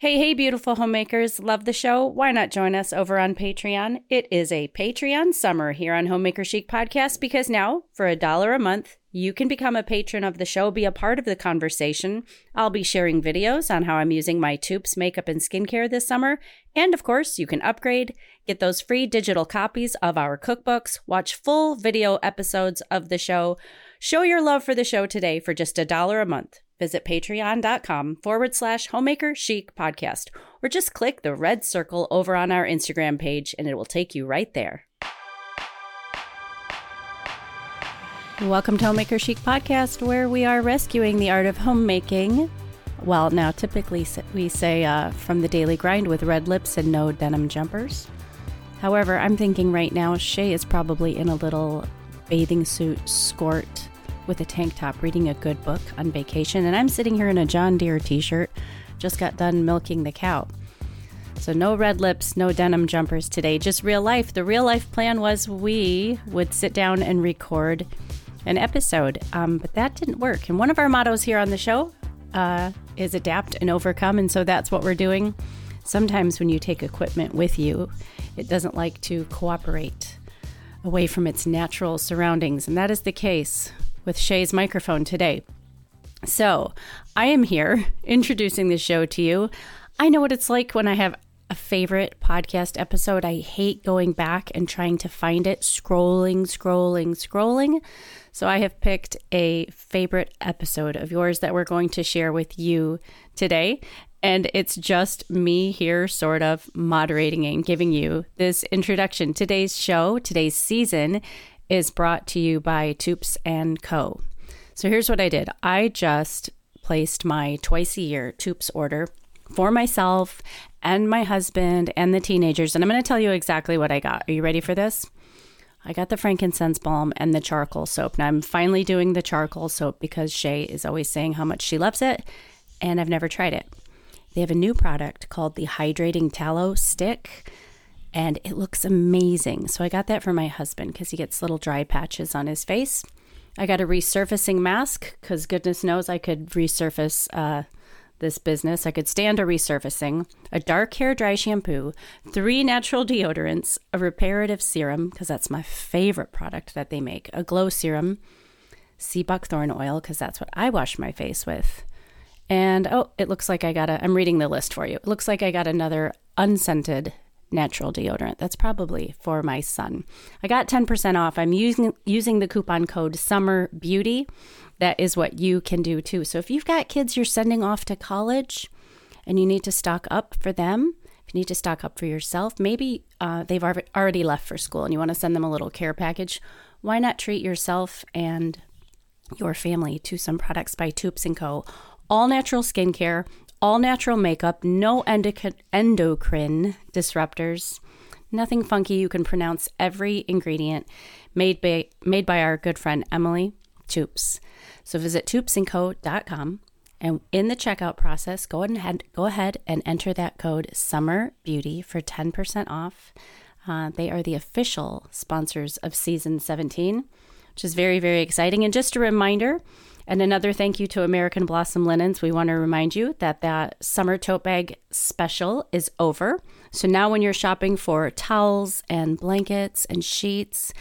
Hey, beautiful homemakers. Love the show? Why not join us over on Patreon? It is a Patreon summer here on Homemaker Chic Podcast because now, for $1 a month, you can become a patron of the show, be a part of the conversation. I'll be sharing videos on how I'm using my Toups makeup and skincare this summer. And of course, you can upgrade, get those free digital copies of our cookbooks, watch full video episodes of the show. Show your love for the show today for just $1 a month. Visit patreon.com/homemakerchic podcast, or just click the red circle over on our Instagram page and it will take you right there. Welcome to Homemaker Chic Podcast, where we are rescuing the art of homemaking. Well, now typically we say from the daily grind with red lips and no denim jumpers. However, I'm thinking right now Shea is probably in a little bathing suit skort with a tank top, reading a good book on vacation, and I'm sitting here in a John Deere t-shirt, just got done milking the cow. So no red lips, no denim jumpers today, just real life. The real life plan was we would sit down and record an episode, but that didn't work. And one of our mottos here on the show is adapt and overcome, and so that's what we're doing. Sometimes when you take equipment with you, it doesn't like to cooperate away from its natural surroundings, and that is the case with Shea's microphone today. So I am here introducing the show to you. I know what it's like when I have a favorite podcast episode. I hate going back and trying to find it, scrolling. So I have picked a favorite episode of yours that we're going to share with you today. And it's just me here sort of moderating and giving you this introduction. Today's show, today's season, is brought to you by Toups and Co. So here's what I did. I just placed my twice-a-year Toups order for myself and my husband and the teenagers. And I'm going to tell you exactly what I got. Are you ready for this? I got the frankincense balm and the charcoal soap. Now I'm finally doing the charcoal soap because Shea is always saying how much she loves it, and I've never tried it. They have a new product called the Hydrating Tallow Stick, and it looks amazing. So I got that for my husband because he gets little dry patches on his face. I got a resurfacing mask because goodness knows I could resurface this business. I could stand a resurfacing, a dark hair dry shampoo, 3 natural deodorants, a reparative serum because that's my favorite product that they make, a glow serum, sea buckthorn oil because that's what I wash my face with. And oh, it looks like I got I'm reading the list for you. It looks like I got another unscented natural deodorant. That's probably for my son. I got 10% off. I'm using the coupon code SUMMERBEAUTY. That is what you can do too. So if you've got kids you're sending off to college and you need to stock up for them, if you need to stock up for yourself, maybe they've already left for school and you want to send them a little care package, why not treat yourself and your family to some products by Toups and Co. All natural skincare, all natural makeup, no endocrine disruptors, nothing funky. You can pronounce every ingredient, made by our good friend Emily Toups. So visit toupsandco.com, and in the checkout process, go ahead and enter that code SUMMERBEAUTY for 10% off. They are the official sponsors of Season 17, which is very, very exciting. And just a reminder, and another thank you to American Blossom Linens. We want to remind you that that summer tote bag special is over. So now when you're shopping for towels and blankets and sheets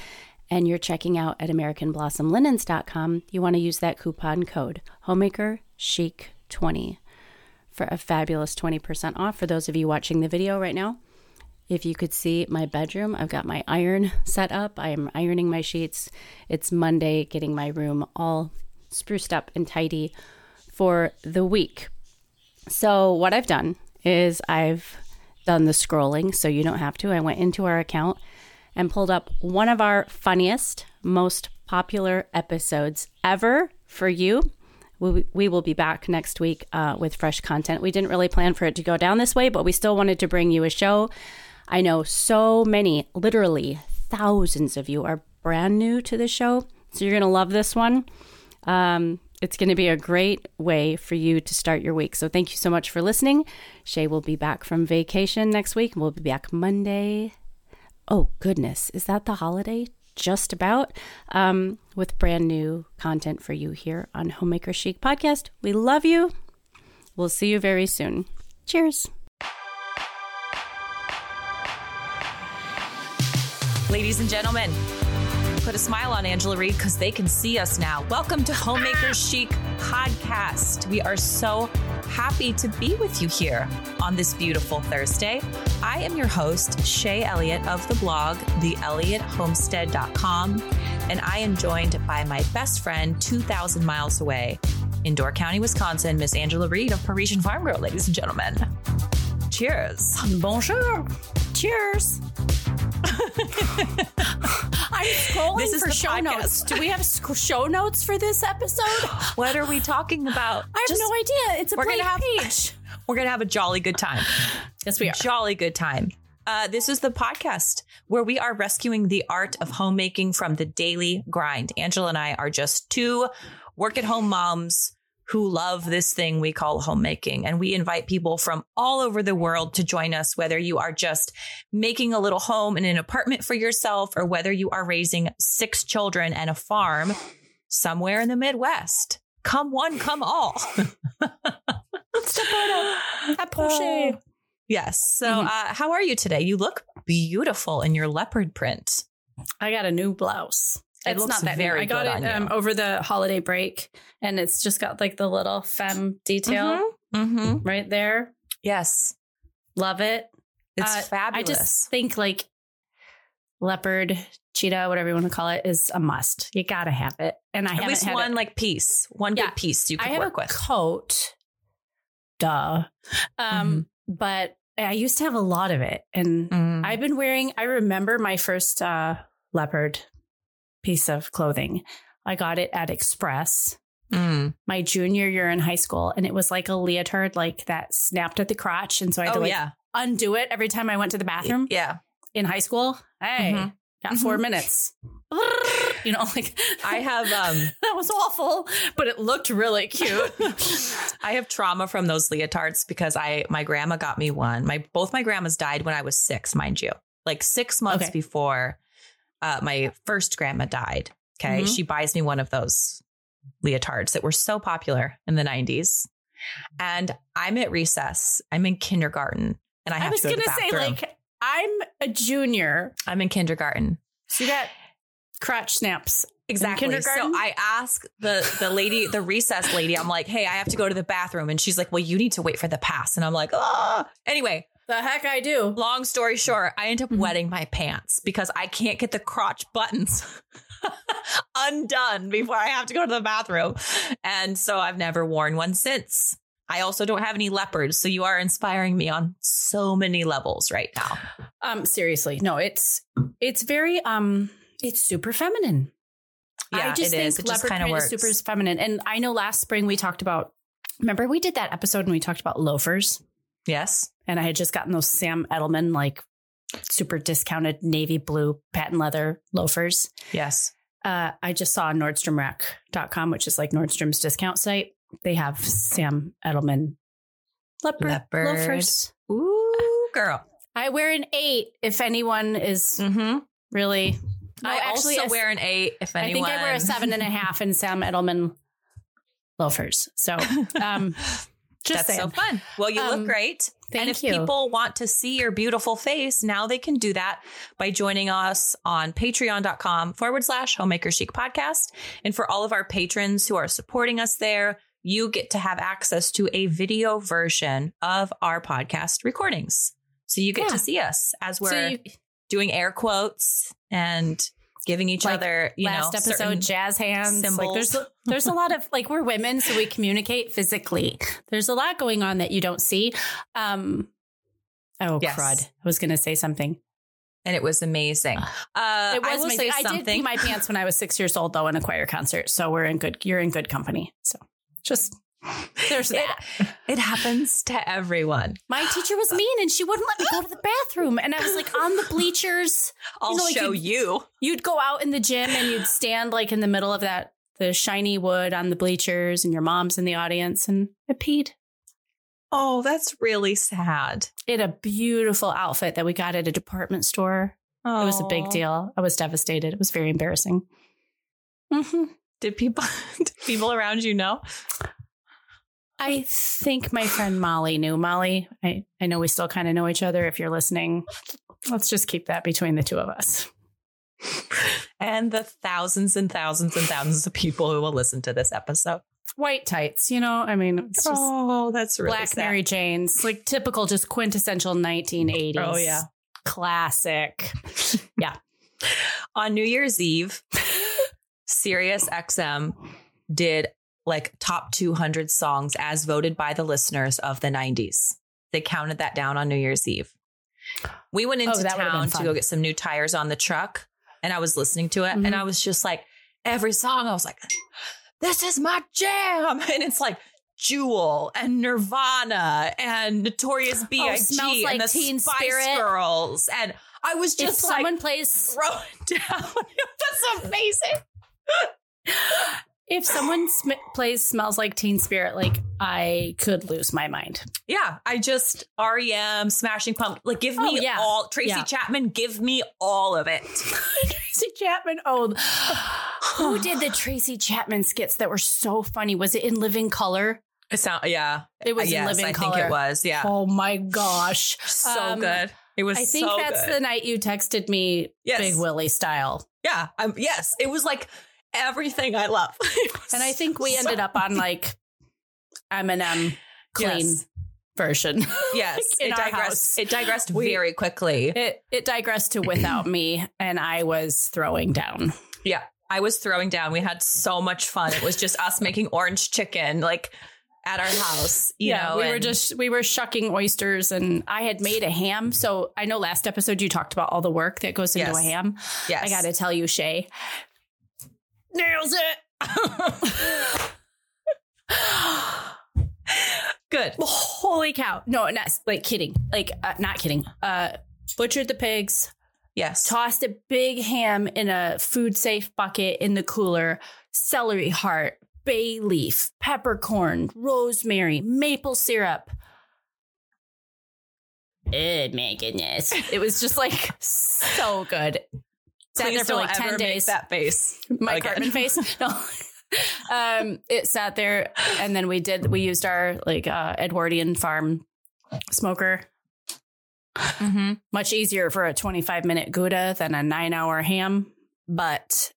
and you're checking out at AmericanBlossomLinens.com, you want to use that coupon code HOMEMAKERCHIC20 for a fabulous 20% off. For those of you watching the video right now, if you could see my bedroom, I've got my iron set up. I am ironing my sheets. It's Monday, getting my room all spruced up and tidy for the week. So what I've done is I've done the scrolling, so you don't have to. I went into our account and pulled up one of our funniest, most popular episodes ever for you. We will be back next week with fresh content. We didn't really plan for it to go down this way, but we still wanted to bring you a show. I know so many, literally thousands of you are brand new to the show, so you're going to love this one. It's going to be a great way for you to start your week. So thank you so much for listening. Shea will be back from vacation next week. We'll be back Monday. Oh, goodness. Is that the holiday? Just about. With brand new content for you here on Homemaker Chic Podcast. We love you. We'll see you very soon. Cheers. Ladies and gentlemen, put a smile on Angela Reed because they can see us now. Welcome to Homemaker Chic Podcast. We are so happy to be with you here on this beautiful Thursday. I am your host, Shea Elliott of the blog, theelliotthomestead.com, and I am joined by my best friend 2,000 miles away in Door County, Wisconsin, Miss Angela Reed of Parisian Farm Girl, ladies and gentlemen. Cheers. Bonjour. Cheers. I'm scrolling for show notes. Do we have show notes for this episode? What are we talking about? I have no idea. It's a blank page. We're going to have a jolly good time. Yes, we are. Jolly good time. This is the podcast where we are rescuing the art of homemaking from the daily grind. Angela and I are just two work-at-home moms who love this thing we call homemaking. And we invite people from all over the world to join us, whether you are just making a little home in an apartment for yourself, or whether you are raising 6 children and a farm somewhere in the Midwest. Come one, come all. Yes. So how are you today? You look beautiful in your leopard print. I got a new blouse. It's not that very good on you. I got it over the holiday break, and it's just got like the little femme detail right there. Yes. Love it. It's fabulous. I just think like leopard, cheetah, whatever you want to call it, is a must. You got to have it. And I haven't had at least one piece, one good piece you can work with. I have a coat. Duh. But I used to have a lot of it, and I've been wearing, I remember my first leopard piece of clothing. I got it at Express my junior year in high school, and it was like a leotard, like that snapped at the crotch, and so I had to undo it every time I went to the bathroom. Yeah, in high school, got 4 minutes. You know, like I have that was awful, but it looked really cute. I have trauma from those leotards because my grandma got me one. Both my grandmas died when I was 6, mind you, like 6 months before. My first grandma died. Okay. She buys me one of those leotards that were so popular in the 90s. And I'm at recess. I'm in kindergarten. And I have to go to the bathroom. I was going to say, like, I'm a junior. I'm in kindergarten. So you got crotch snaps. Exactly. So I ask the lady, the recess lady, I'm like, hey, I have to go to the bathroom. And she's like, well, you need to wait for the pass. And I'm like, oh, anyway. The heck I do. Long story short, I end up wetting my pants because I can't get the crotch buttons undone before I have to go to the bathroom. And so I've never worn one since. I also don't have any leopards. So you are inspiring me on so many levels right now. Seriously. No, it's very, it's super feminine. Yeah, I just think it leopard print is super feminine. And I know last spring we talked about, remember we did that episode and we talked about loafers. Yes. And I had just gotten those Sam Edelman, like super discounted navy blue patent leather loafers. Yes. I just saw NordstromRack.com, which is like Nordstrom's discount site. They have Sam Edelman leopard loafers. Ooh, girl. I wear an 8 if anyone is really. No, I actually also wear an 8 if anyone. I think I wear a 7.5 in Sam Edelman loafers. So, just that's saying. So fun. Well, you look great. Thank you. And if people want to see your beautiful face, now they can do that by joining us on patreon.com/homemaker chic podcast. And for all of our patrons who are supporting us there, you get to have access to a video version of our podcast recordings. So you get to see us as we're doing air quotes and giving each other, you know, last episode, jazz hands. Symbols. Like there's a lot of like, we're women, so we communicate physically. There's a lot going on that you don't see. Crud. I was going to say something. And it was amazing. It was amazing. I did pee my pants when I was 6 years old, though, in a choir concert. So you're in good company. So just there's that. It happens to everyone. My teacher was mean and she wouldn't let me go to the bathroom. And I was like on the bleachers. I'll show you. You'd go out in the gym and you'd stand like in the middle of the shiny wood on the bleachers and your mom's in the audience, and I peed. Oh, that's really sad. It a beautiful outfit that we got at a department store. Oh. It was a big deal. I was devastated. It was very embarrassing. Did people around you know? I think my friend Molly knew. Molly, I know we still kind of know each other. If you're listening, let's just keep that between the two of us. And the thousands and thousands and thousands of people who will listen to this episode. White tights, you know, I mean, it's just that's really black sad. Mary Janes, like typical, just quintessential 1980s. Oh, yeah. Classic. Yeah. On New Year's Eve, SiriusXM did like top 200 songs as voted by the listeners of the 90s. They counted that down on New Year's Eve. We went into town to go get some new tires on the truck, and I was listening to it, and I was just like, every song, I was like, this is my jam. And it's like Jewel and Nirvana and Notorious B.I.G. and the Teen Spice Girls. And I was just like, someone plays throw it down. That's amazing. If someone plays Smells Like Teen Spirit, like I could lose my mind. Yeah. I just REM, Smashing Pumpkins, like give me all Tracy Chapman, give me all of it. Tracy Chapman. Oh, who did the Tracy Chapman skits that were so funny? Was it in Living Color? It was in Living Color. I think it was. Yeah. Oh my gosh. So good. It was so good. I think that's the night you texted me Big Willie style. Yeah. Yes. It was like everything I love. And I think we ended up on like Eminem clean version. Yes. Like it digressed very quickly. It digressed to Without Me, and I was throwing down. Yeah, I was throwing down. We had so much fun. It was just us making orange chicken like at our house. You know, we were shucking oysters, and I had made a ham. So I know last episode you talked about all the work that goes into a ham. Yes. I got to tell you, Shea nails it. Good. Holy cow. No, not kidding. Butchered the pigs. Yes. Tossed a big ham in a food safe bucket in the cooler. Celery heart, bay leaf, peppercorn, rosemary, maple syrup. Oh my goodness. It was just like so good. Sat there for like 10 days. That face. My Cartman face. No. It sat there, and then we used our like Edwardian farm smoker. Much easier for a 25-minute Gouda than a 9-hour ham. But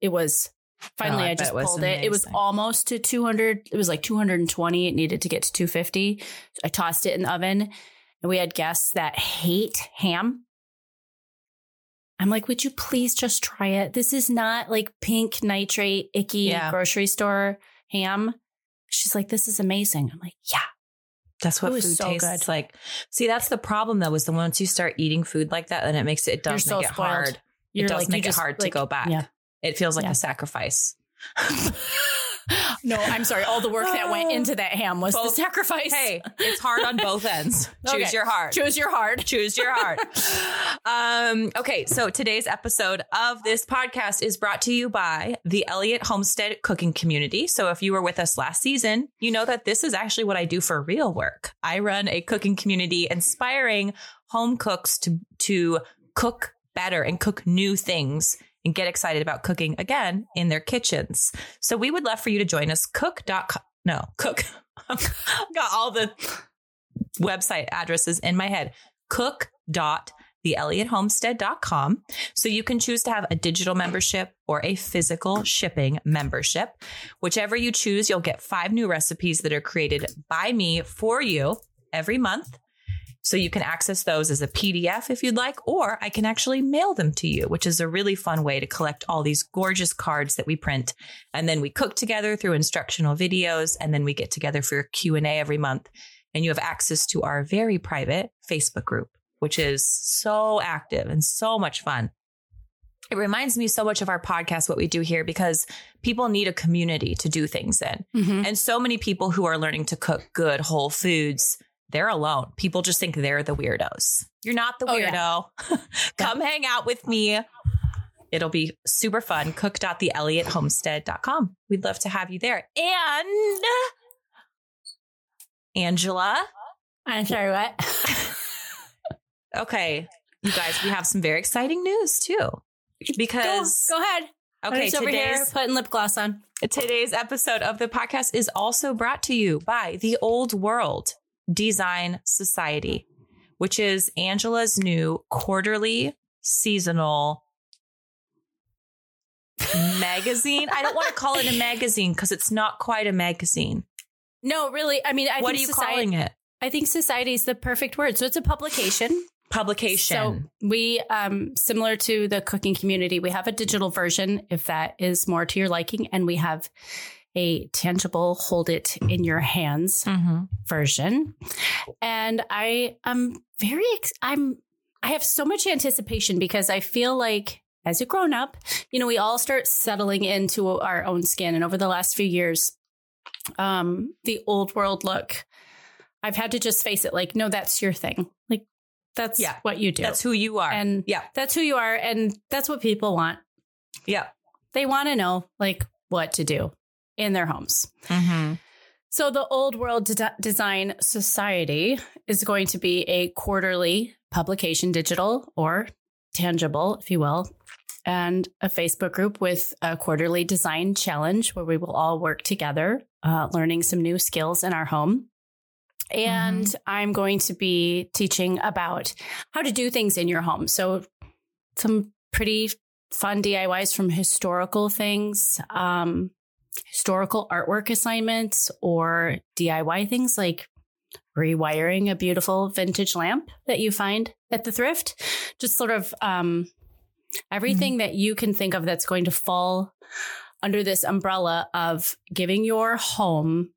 it was finally, I just pulled it. It was almost to 200. It was like 220. It needed to get to 250. So I tossed it in the oven, and we had guests that hate ham. I'm like, would you please just try it? This is not like pink nitrate, icky grocery store ham. She's like, this is amazing. I'm like, yeah. That's what food tastes like. See, that's the problem, though, is once you start eating food like that, then it makes it, it hard. It does make it hard to go back. Yeah. It feels like a sacrifice. No, I'm sorry. All the work that went into that ham was the sacrifice. Hey, it's hard on both ends. Choose your heart. Choose your heart. Choose your heart. Okay, so today's episode of this podcast is brought to you by the Elliott Homestead Cooking Community. So if you were with us last season, you know that this is actually what I do for real work. I run a cooking community inspiring home cooks to cook better and cook new things and get excited about cooking again in their kitchens. So we would love for you to join us. Cook. Got all the website addresses in my head. Cook.theelliotthomestead.com. So you can choose to have a digital membership or a physical shipping membership. Whichever you choose, you'll get 5 new recipes that are created by me for you every month. So you can access those as a PDF if you'd like, or I can actually mail them to you, which is a really fun way to collect all these gorgeous cards that we print. And then we cook together through instructional videos. And then we get together for a Q&A every month. And you have access to our very private Facebook group, which is so active and so much fun. It reminds me so much of our podcast, what we do here, because people need a community to do things in. And so many people who are learning to cook good whole foods, they're alone. People just think they're the weirdos. You're not the weirdo. Yeah. Come hang out with me. It'll be super fun. Cook.theelliotthomestead.com. We'd love to have you there. And Angela. I'm sorry, what? Okay. You guys, we have some very exciting news too. Because go ahead. Okay, over here putting lip gloss on. Today's episode of the podcast is also brought to you by the Old World Design Society, which is Angela's new quarterly seasonal magazine. I don't want to call it a magazine because it's not quite a magazine. No, really. I mean, what are you calling it? I think society is the perfect word. So it's a publication. So we, similar to the cooking community, we have a digital version, if that is more to your liking, and we have a tangible, hold it in your hands version. And I am very, I have so much anticipation because I feel like as a grown up, you know, we all start settling into our own skin. And over the last few years, the old world look, I've had to just face it. Like, no, that's your thing. Like, that's what you do. That's who you are. And that's who you are. And that's what people want. Yeah. They want to know like what to do in their homes. So the Old World Design Society is going to be a quarterly publication, digital or tangible, if you will, and a Facebook group with a quarterly design challenge where we will all work together, learning some new skills in our home. And I'm going to be teaching about how to do things in your home. So some pretty fun DIYs from historical things, historical artwork assignments, or DIY things like rewiring a beautiful vintage lamp that you find at the thrift. Just sort of everything that you can think of that's going to fall under this umbrella of giving your home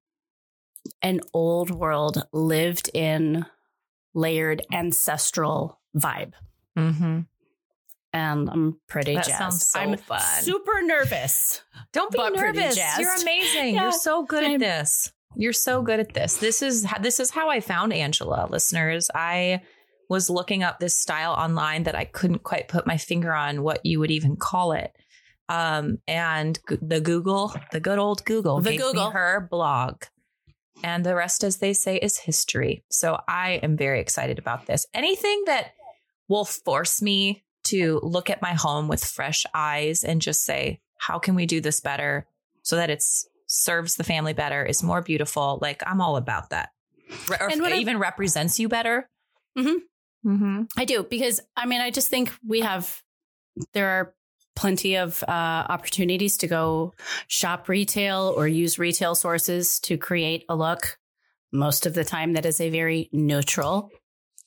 an old world, lived in, layered, ancestral vibe. And I'm pretty jazzed. Sounds so fun. Super nervous. Don't be nervous. You're amazing. Yeah. You're so good at this. You're so good at this. This is how I found Angela, listeners. I was looking up this style online that I couldn't quite put my finger on what you would even call it. And the good old Google gave me her blog. And the rest, as they say, is history. So I am very excited about this. Anything that will force me to look at my home with fresh eyes and just say, how can we do this better so that it serves the family better, is more beautiful? Like, I'm all about that. Or even represents you better. I do, because I mean, I just think there are plenty of opportunities to go shop retail or use retail sources to create a look. Most of the time, that is a very neutral,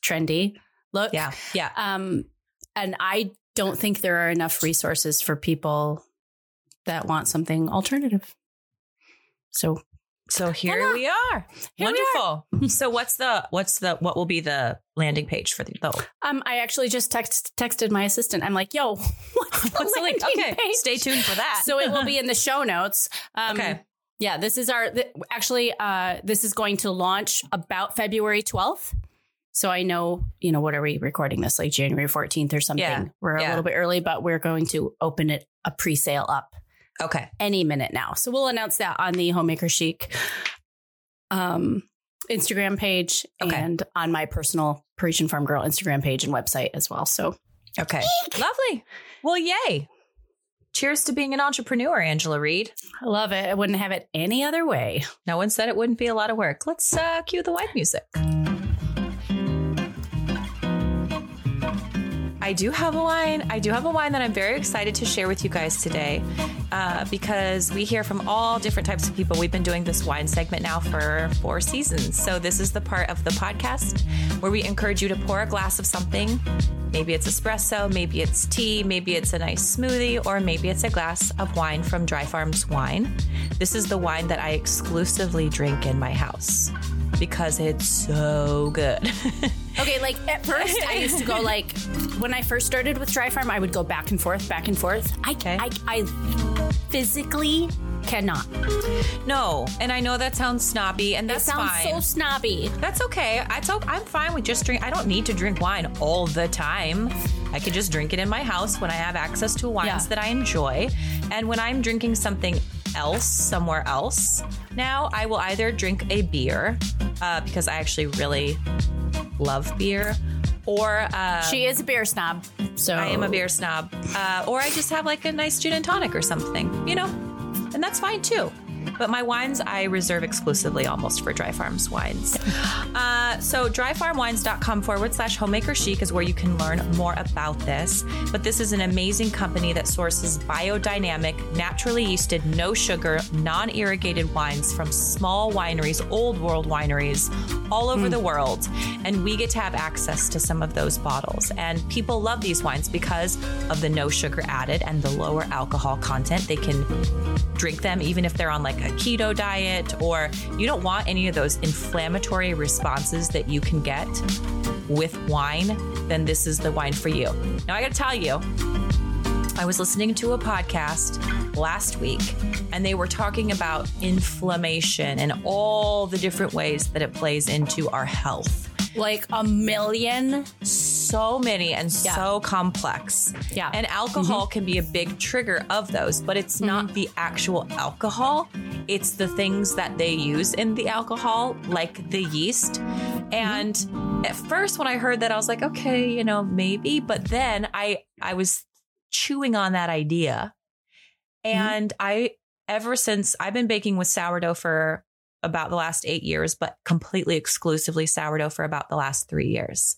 trendy look. Yeah. And I don't think there are enough resources for people that want something alternative. So here we are. Wonderful. So what will be the landing page for the though? I actually just texted my assistant. I'm like, yo, what's the link? Okay, page? Stay tuned for that. So it will be in the show notes. Okay. Yeah, this is this is going to launch about February 12th. So I know, what are we recording this? Like January 14th or something. Yeah. We're a little bit early, but we're going to open it a pre-sale up. Okay. Any minute now. So we'll announce that on the Homemaker Chic Instagram page and on my personal Parisian Farm Girl Instagram page and website as well. So. Okay. Eek. Lovely. Well, yay. Cheers to being an entrepreneur, Angela Reed. I love it. I wouldn't have it any other way. No one said it wouldn't be a lot of work. Let's cue the wife music. I do have a wine that I'm very excited to share with you guys today because we hear from all different types of people. We've been doing this wine segment now for 4 seasons. So this is the part of the podcast where we encourage you to pour a glass of something. Maybe it's espresso, maybe it's tea, maybe it's a nice smoothie, or maybe it's a glass of wine from Dry Farms Wine. This is the wine that I exclusively drink in my house because it's so good. Okay, like at first I used to go like when I first started with Dry Farm, I would go back and forth. I physically cannot. No, and I know that sounds snobby, and that's fine. That sounds so snobby. That's okay. I'm fine with just drink. I don't need to drink wine all the time. I could just drink it in my house when I have access to wines that I enjoy. And when I'm drinking something else somewhere else, now I will either drink a beer because I actually really love beer, or she is a beer snob. So I am a beer snob, or I just have like a nice gin and tonic or something, you know, and that's fine too. But my wines, I reserve exclusively almost for Dry Farms Wines. So dryfarmwines.com/homemaker chic is where you can learn more about this. But this is an amazing company that sources biodynamic, naturally yeasted, no sugar, non-irrigated wines from small wineries, old world wineries all over the world. And we get to have access to some of those bottles. And people love these wines because of the no sugar added and the lower alcohol content. They can drink them even if they're on like a keto diet, or you don't want any of those inflammatory responses that you can get with wine, then this is the wine for you. Now I gotta tell you, I was listening to a podcast last week and they were talking about inflammation and all the different ways that it plays into our health. Like a million. So many and so complex. Yeah. And alcohol can be a big trigger of those, but it's not the actual alcohol. It's the things that they use in the alcohol, like the yeast. And at first when I heard that, I was like, okay, you know, maybe. But then I was chewing on that idea. And I, ever since I've been baking with sourdough for about the last 8 years, but completely exclusively sourdough for about the last 3 years.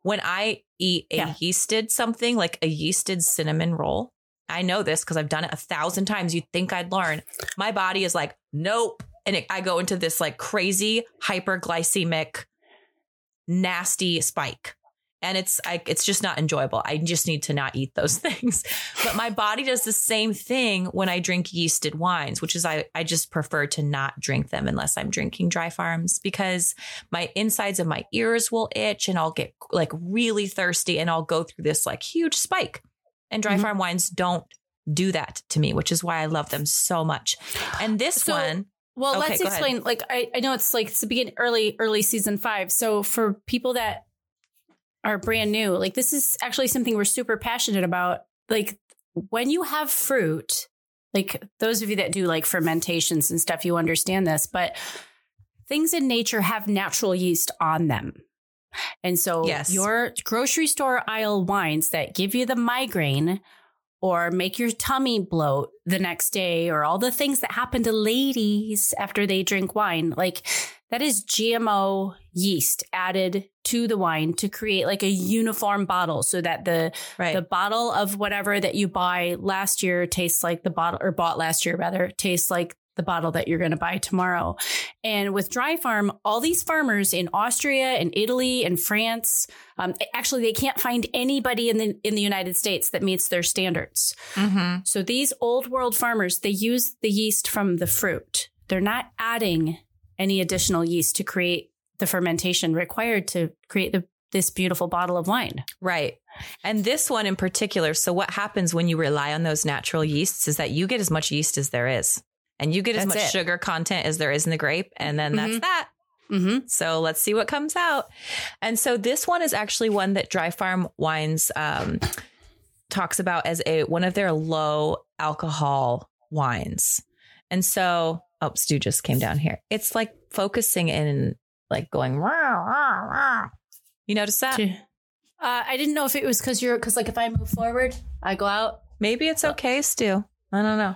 When I eat a yeasted something like a yeasted cinnamon roll, I know this because I've done it 1,000 times. You'd think I'd learn. My body is like, nope. And I go into this like crazy hyperglycemic, nasty spike. And it's just not enjoyable. I just need to not eat those things. But my body does the same thing when I drink yeasted wines, which is I just prefer to not drink them unless I'm drinking Dry Farms, because my insides of my ears will itch and I'll get like really thirsty and I'll go through this like huge spike. And Dry Farm wines don't do that to me, which is why I love them so much. And this one. Well, okay, let's explain. Like, I know it's like it's the beginning, early season 5. So for people that are brand new, like this is actually something we're super passionate about. Like when you have fruit, like those of you that do like fermentations and stuff, you understand this, but things in nature have natural yeast on them. And so your grocery store aisle wines that give you the migraine or make your tummy bloat the next day, or all the things that happen to ladies after they drink wine, like that is GMO yeast added to the wine to create like a uniform bottle so that the bottle of whatever that you buy last year tastes like the bottle, or bought last year rather, tastes like the bottle that you're going to buy tomorrow. And with Dry Farm, all these farmers in Austria and Italy and France, actually they can't find anybody in the United States that meets their standards. So these old world farmers, they use the yeast from the fruit. They're not adding any additional yeast to create the fermentation required to create this beautiful bottle of wine. Right. And this one in particular. So what happens when you rely on those natural yeasts is that you get as much yeast as there is, and you get that's as much sugar content as there is in the grape. And then that's that. So let's see what comes out. And so this one is actually one that Dry Farm Wines talks about as one of their low alcohol wines. And so, oh, Stu just came down here. It's like focusing in, like going, rah, rah, rah. You notice that? I didn't know if it was because like if I move forward, I go out. Maybe it's okay, Stu. I don't know.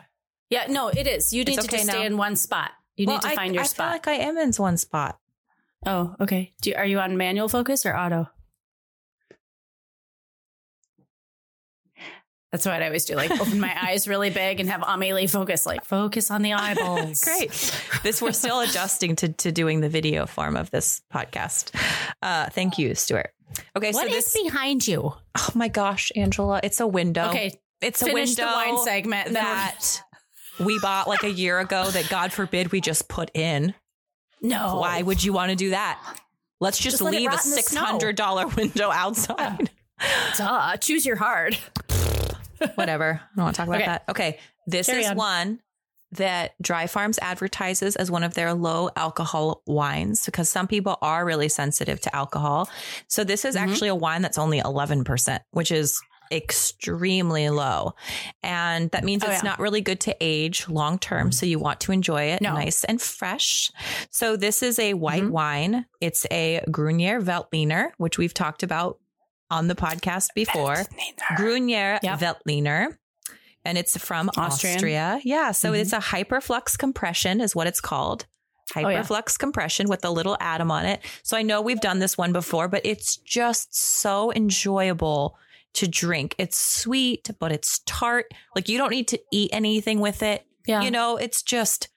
Yeah, no, it is. You need to just stay in one spot. You need to find your spot. I feel like I am in one spot. Oh, okay. Are you on manual focus or auto? That's what I always do. Like open my eyes really big and have Amelie focus, like focus on the eyeballs. Great. We're still adjusting to doing the video form of this podcast. Thank you, Stuart. Okay. What so this is behind you? Oh my gosh, Angela. It's a window. Okay. It's finish a window. The wine segment that we bought like a year ago that God forbid we just put in. No. Why would you want to do that? Let's just leave a $600 window outside. Duh. Choose your hard. Whatever. I don't want to talk about that. Okay. This Carry is on. One that Dry Farms advertises as one of their low alcohol wines because some people are really sensitive to alcohol. So this is actually a wine that's only 11%, which is extremely low. And that means it's not really good to age long term. So you want to enjoy it nice and fresh. So this is a white wine. It's a Grüner Veltliner, which we've talked about on the podcast before, Grüner Veltliner. And it's from Austria. Yeah. So it's a hyperflux compression is what it's called. Hyperflux compression with a little atom on it. So I know we've done this one before, but it's just so enjoyable to drink. It's sweet, but it's tart. Like you don't need to eat anything with it. Yeah. You know, it's just,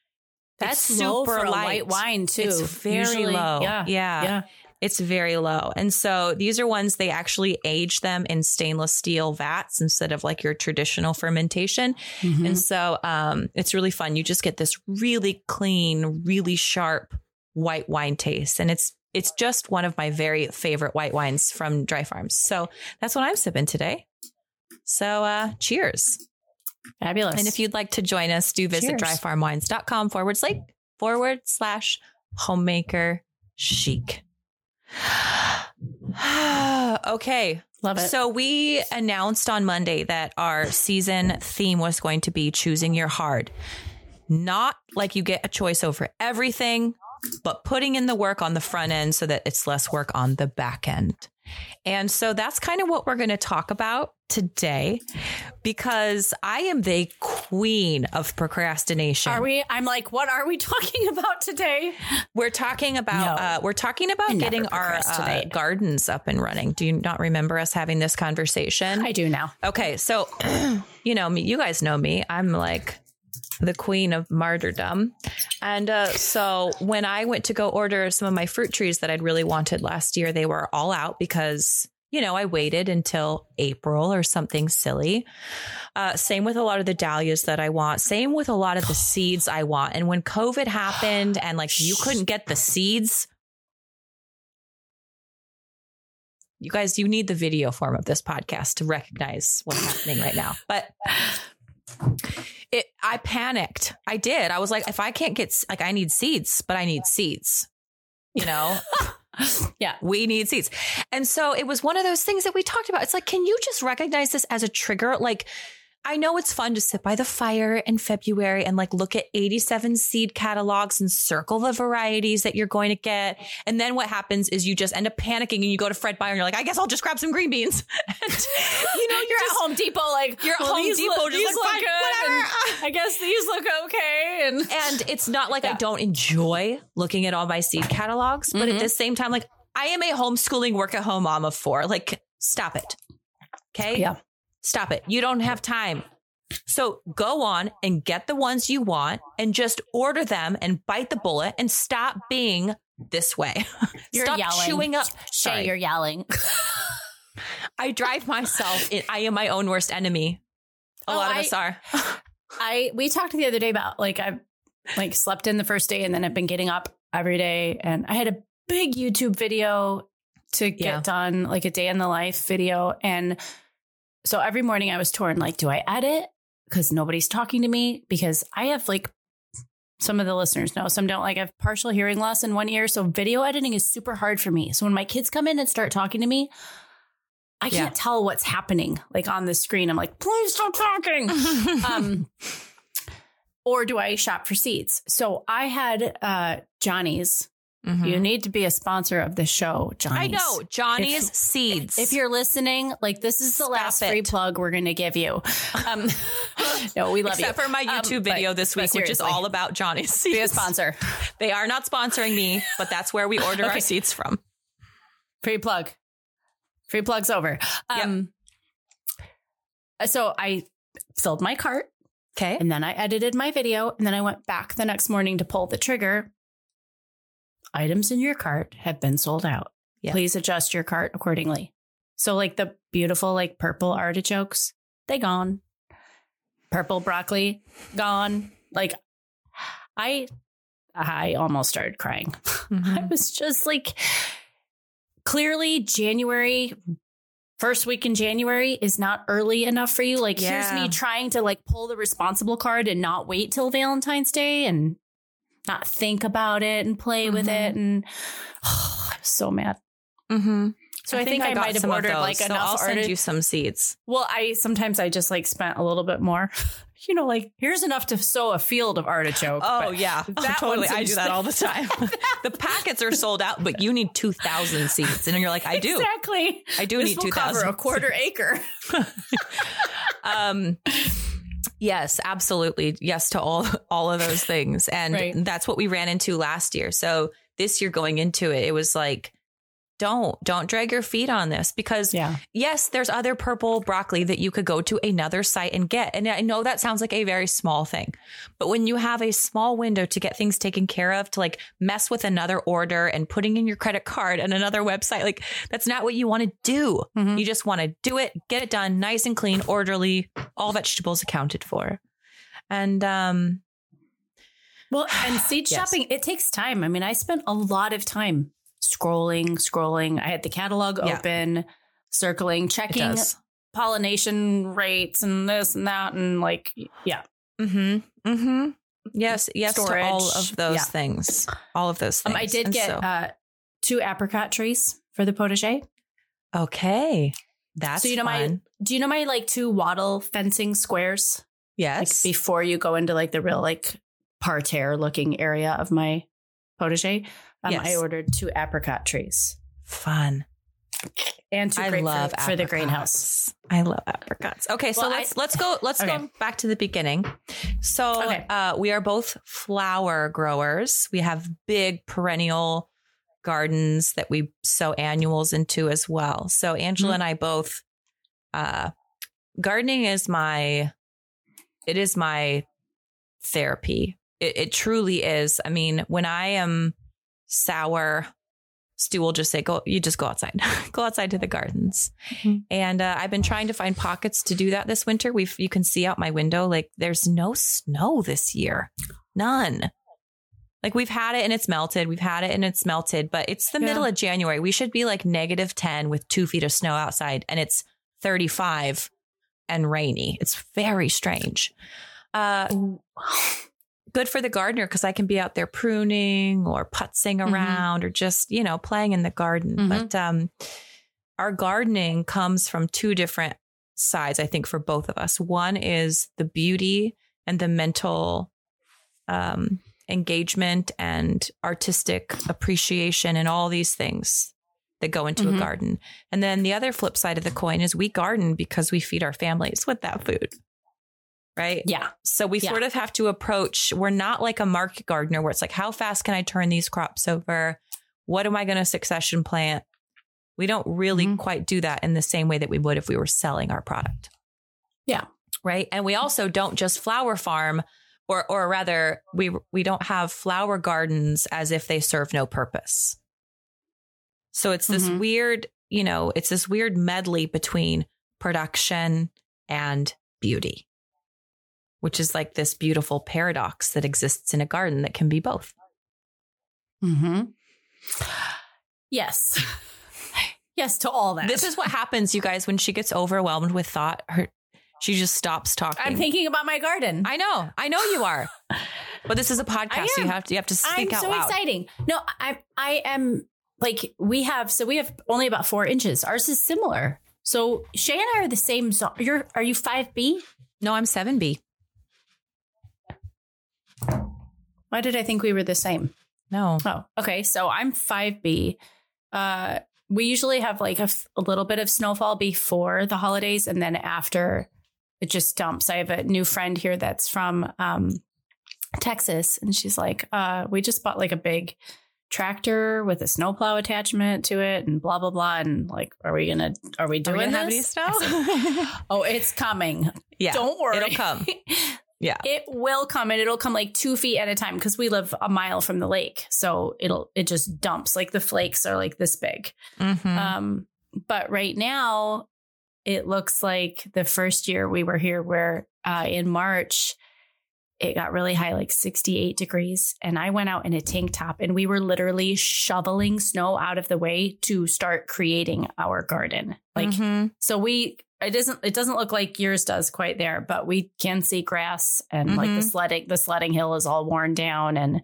that's it's low super for a light wine too. It's very low. Yeah. It's very low. And so these are ones they actually age them in stainless steel vats instead of like your traditional fermentation. Mm-hmm. And so it's really fun. You just get this really clean, really sharp white wine taste. And it's just one of my very favorite white wines from Dry Farms. So that's what I'm sipping today. So cheers. Fabulous. And if you'd like to join us, do visit dryfarmwines.com / homemaker chic. Okay. Love it. So we announced on Monday that our season theme was going to be choosing your hard. Not like you get a choice over everything, but putting in the work on the front end so that it's less work on the back end. And so that's kind of what we're going to talk about today, because I am the queen of procrastination. Are we? I'm like, what are we talking about today? We're talking about getting our gardens up and running. Do you not remember us having this conversation? I do now. Okay, so you know me. You guys know me. I'm like the queen of martyrdom. And so when I went to go order some of my fruit trees that I'd really wanted last year, they were all out because, you know, I waited until April or something silly. Same with a lot of the dahlias that I want. Same with a lot of the seeds I want. And when COVID happened and like you couldn't get the seeds. You guys, you need the video form of this podcast to recognize what's happening right now. But I panicked. I did. I was like, if I can't get I need seeds, but I need seeds, you know? Yeah, we need seeds. And so it was one of those things that we talked about. It's like, can you just recognize this as a trigger? Like, I know it's fun to sit by the fire in February and like look at 87 seed catalogs and circle the varieties that you're going to get. And then what happens is you just end up panicking and you go to Fred Meyer and you're like, I guess I'll just grab some green beans. And, you know, you're at Home Depot, like you're at Home Depot, just like whatever. I guess these look okay. And it's not like I don't enjoy looking at all my seed catalogs, but at the same time, like I am a homeschooling work at home mom of four. Like, stop it. Okay. Yeah. Stop it. You don't have time. So go on and get the ones you want and just order them and bite the bullet and stop being this way. You're stop yelling. Chewing up. Shea, you're yelling. I drive myself. I am my own worst enemy. A lot of us are. We talked the other day about like I like slept in the first day and then I've been getting up every day. And I had a big YouTube video to get done, like a day in the life video. And so every morning I was torn, like, do I edit? Because nobody's talking to me, because I have like some of the listeners know, some don't, like I have partial hearing loss in one ear. So video editing is super hard for me. So when my kids come in and start talking to me, I can't tell what's happening like on the screen. I'm like, please stop talking. Or do I shop for seeds? So I had Johnny's. Mm-hmm. You need to be a sponsor of the show, Johnny's. I know, Johnny's Seeds. If you're listening, like this is the free plug we're going to give you. No, we love Except for my YouTube video this week, which is all about Johnny's Seeds. Be a sponsor. They are not sponsoring me, but that's where we order our seeds from. Free plug. Free plug's over. So I filled my cart. Okay. And then I edited my video. And then I went back the next morning to pull the trigger. Items in your cart have been sold out. Yep. Please adjust your cart accordingly. So like the beautiful, like purple artichokes, they gone. Purple broccoli, gone. Like I almost started crying. Mm-hmm. I was just like, clearly January, first week in January is not early enough for you. Like here's me trying to like pull the responsible card and not wait till Valentine's Day and not think about it and play with it. And I was so mad. Mm-hmm. So I think I might have ordered like enough. So I'll send you some seeds. Well, I sometimes just like spent a little bit more, you know, like here's enough to sow a field of artichoke. Oh, yeah, totally. I do that all the time. The packets are sold out, but you need 2,000 seeds. And you're like, I do. Exactly. I do need 2,000. Cover a quarter acre. Yes, absolutely. Yes to all of those things. And right. That's what we ran into last year. So this year going into it, it was like, don't drag your feet on this because yes, there's other purple broccoli that you could go to another site and get. And I know that sounds like a very small thing, but when you have a small window to get things taken care of, to like mess with another order and putting in your credit card and another website, like that's not what you want to do. Mm-hmm. You just want to do it, get it done nice and clean, orderly, all vegetables accounted for. And, seed shopping, it takes time. I mean, I spent a lot of time scrolling. I had the catalog open, circling, checking pollination rates and this and that and like, yeah. Mm-hmm. Mm-hmm. Yes. Yes. Storage. To all of those things. All of those things. I did and get two apricot trees for the potager. Okay. That's so you know fun. Do you know my like two wattle fencing squares? Yes. Like, before you go into like the real like parterre looking area of my potager. I ordered two apricot trees. Fun. And two grapefruit for the greenhouse. I love apricots. Okay, so let's go back to the beginning. So we are both flower growers. We have big perennial gardens that we sow annuals into as well. So Angela and I both gardening is my therapy. It truly is. I mean, when I am sour, Stu will just say, go outside, go outside to the gardens. Mm-hmm. And I've been trying to find pockets to do that this winter. You can see out my window, like there's no snow this year. None. Like we've had it and it's melted. But it's the middle of January. We should be like -10 with 2 feet of snow outside. And it's 35 and rainy. It's very strange. Good for the gardener because I can be out there pruning or putzing around or just, you know, playing in the garden. Mm-hmm. But our gardening comes from two different sides, I think, for both of us. One is the beauty and the mental engagement and artistic appreciation and all these things that go into a garden. And then the other flip side of the coin is we garden because we feed our families with that food. Right. Yeah. So we sort of have to approach. We're not like a market gardener where it's like, how fast can I turn these crops over? What am I going to succession plant? We don't really quite do that in the same way that we would if we were selling our product. Yeah. Right. And we also don't just flower farm or rather we don't have flower gardens as if they serve no purpose. So it's this weird, you know, it's this weird medley between production and beauty, which is like this beautiful paradox that exists in a garden that can be both. Mm-hmm. Yes. Yes to all that. This is what happens, you guys, when she gets overwhelmed with thought. She just stops talking. I'm thinking about my garden. I know you are. But this is a podcast. So you have to speak out loud. I'm so exciting. No, I am like we have only about 4 inches. Ours is similar. So Shea and I are the same. Are you 5B? No, I'm 7B. Why did I think we were the same? No. Oh, okay. So I'm 5B. We usually have like a little bit of snowfall before the holidays. And then after it just dumps. I have a new friend here that's from Texas. And she's like, we just bought like a big tractor with a snowplow attachment to it and blah, blah, blah. And like, are we doing this? Have any snow? Oh, it's coming. Yeah. Don't worry. It'll come. Yeah, it will come and it'll come like 2 feet at a time because we live a mile from the lake. So it just dumps like the flakes are like this big. Mm-hmm. But right now it looks like the first year we were here where in March it got really high, like 68 degrees. And I went out in a tank top and we were literally shoveling snow out of the way to start creating our garden. Like, so it doesn't look like yours does quite there, but we can see grass and like the sledding hill is all worn down and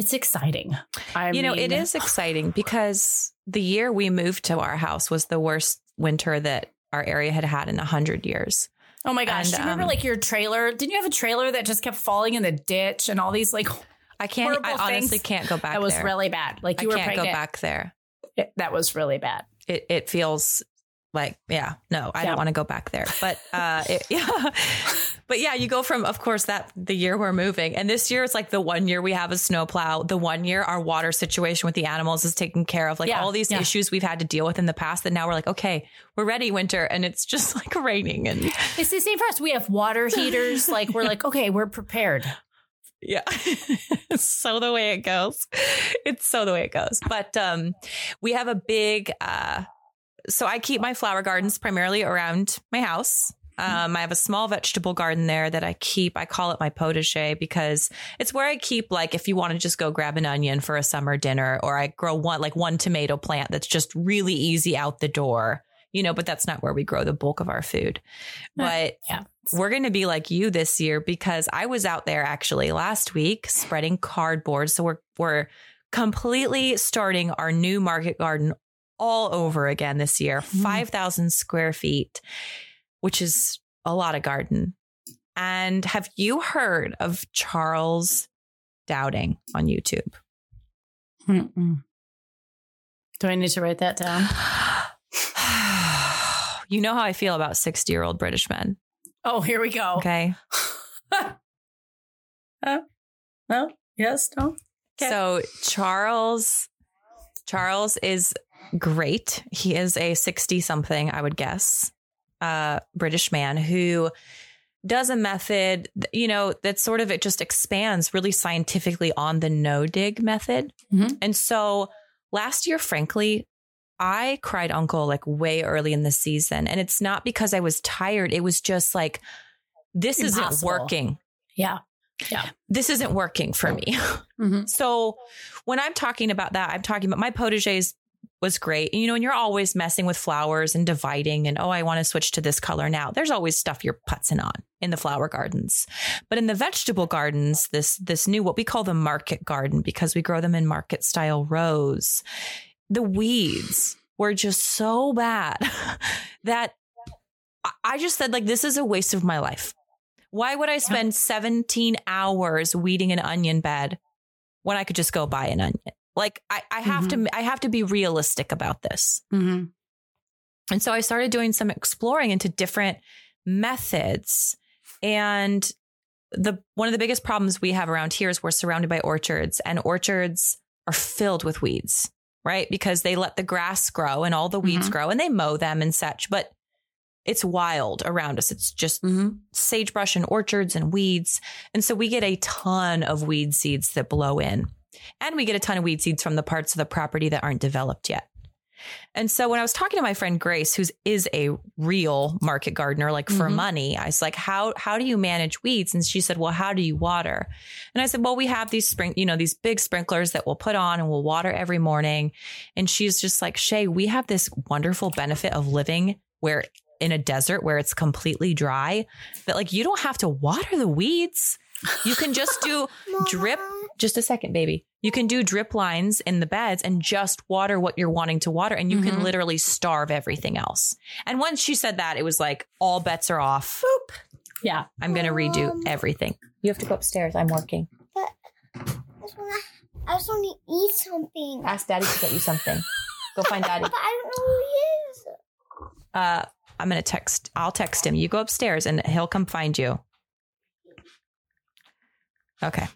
It's exciting. It is exciting because the year we moved to our house was the worst winter that our area had had in 100 years. Oh, my gosh. And, do you remember your trailer? Didn't you have a trailer that just kept falling in the ditch and all these I honestly can't go back there. That was really bad. I can't go back there. That was really bad. It feels I don't want to go back there. But you go from, of course, that the year we're moving. And this year it's the one year we have a snowplow. The one year our water situation with the animals is taken care of. All these issues we've had to deal with in the past that now we're okay, we're ready winter. And it's just raining. And it's the same for us. We have water heaters. We're okay, we're prepared. Yeah. It's so the way it goes. But we have a big... So I keep my flower gardens primarily around my house. I have a small vegetable garden there that I keep. I call it my potager because it's where I keep if you want to just go grab an onion for a summer dinner, or I grow one tomato plant that's just really easy out the door, but that's not where we grow the bulk of our food. But we're going to be like you this year because I was out there actually last week spreading cardboard. So we're completely starting our new market garden all over again this year, 5,000 square feet, which is a lot of garden. And have you heard of Charles Dowding on YouTube? Mm-mm. Do I need to write that down? You know how I feel about 60-year-old British men. Oh, here we go. Okay. No. Yes. No. Okay. So Charles is great. He is a 60-something, I would guess, British man who does a method, that sort of, it just expands really scientifically on the no-dig method. Mm-hmm. And so last year, frankly, I cried uncle way early in the season. And it's not because I was tired. It was just this impossible. Isn't working. Yeah. Yeah, this isn't working for me. Mm-hmm. So when I'm talking about that, I'm talking about my potages was great. And, and you're always messing with flowers and dividing and, I want to switch to this color now. There's always stuff you're putzing on in the flower gardens. But in the vegetable gardens, this new, what we call the market garden, because we grow them in market style rows, the weeds were just so bad that I just said, this is a waste of my life. Why would I spend 17 hours weeding an onion bed when I could just go buy an onion? I have to be realistic about this. Mm-hmm. And so I started doing some exploring into different methods. And one of the biggest problems we have around here is we're surrounded by orchards, and orchards are filled with weeds, right? Because they let the grass grow and all the weeds grow, and they mow them and such, but it's wild around us. It's just sagebrush and orchards and weeds. And so we get a ton of weed seeds that blow in, and we get a ton of weed seeds from the parts of the property that aren't developed yet. And so when I was talking to my friend Grace, who is a real market gardener, for money, I was how do you manage weeds? And she said, well, how do you water? And I said, well, we have these these big sprinklers that we'll put on and we'll water every morning. And she's just like, Shea, we have this wonderful benefit of living where in a desert where it's completely dry that you don't have to water the weeds. You can just do drip. Just a second, baby. You can do drip lines in the beds and just water what you're wanting to water. And you can literally starve everything else. And once she said that, it was all bets are off. Boop. Yeah. I'm going to redo everything. You have to go upstairs. I'm working. But I just want to eat something. Ask daddy to get you something. Go find daddy. But I don't know who he is. I'm going to text. I'll text him. You go upstairs and he'll come find you. Okay.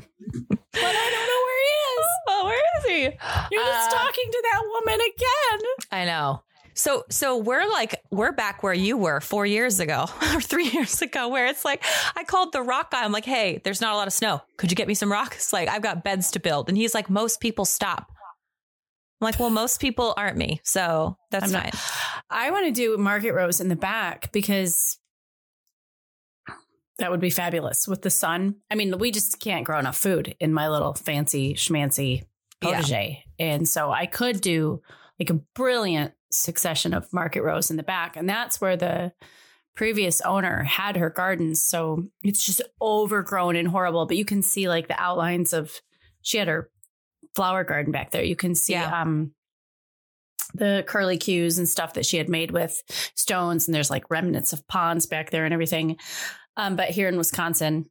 But I don't know where he is. Oh, where is he? You're just talking to that woman again. I know. So we're back where you were 4 years ago or 3 years ago, where it's I called the rock guy. I'm like, hey, there's not a lot of snow. Could you get me some rock? It's I've got beds to build. And he's like, most people stop. I'm like, well, most people aren't me. So that's fine. I want to do market rows in the back because that would be fabulous with the sun. I mean, we just can't grow enough food in my little fancy schmancy potager. Yeah. And so I could do a brilliant succession of market rows in the back. And that's where the previous owner had her gardens. So it's just overgrown and horrible. But you can see like the outlines of, she had her flower garden back there. You can see the curlicues and stuff that she had made with stones. And there's like remnants of ponds back there and everything. But here in Wisconsin,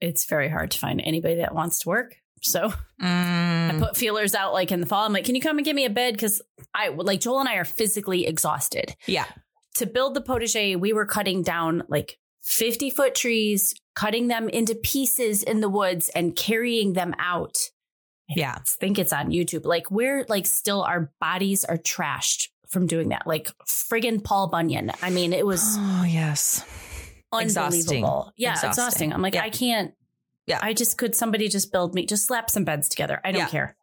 it's very hard to find anybody that wants to work. So I put feelers out like in the fall. I'm like, can you come and give me a bed? Because I like Joel and I are physically exhausted. Yeah. To build the potager, we were cutting down like 50-foot trees, cutting them into pieces in the woods and carrying them out. Yeah. I think it's on YouTube. Like we're like still our bodies are trashed from doing that. Like friggin' Paul Bunyan. I mean, it was. Oh, yes. Unbelievable. Exhausting. Yeah. Exhausting. I'm like, I can't. Yeah. I just could somebody just build me, just slap some beds together. I don't care.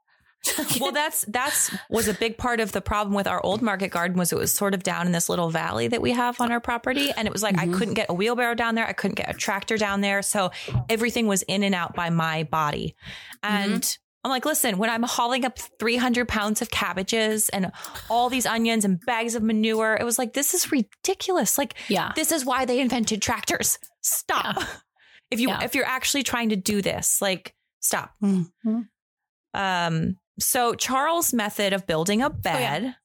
Well, that's was a big part of the problem with our old market garden was it was sort of down in this little valley that we have on our property. And it was like, I couldn't get a wheelbarrow down there. I couldn't get a tractor down there. So everything was in and out by my body. And I'm like, listen, when I'm hauling up 300 pounds of cabbages and all these onions and bags of manure, it was like, this is ridiculous. Like, this is why they invented tractors. Stop. Yeah. If you're actually trying to do this, like, stop. So Charles' method of building a bed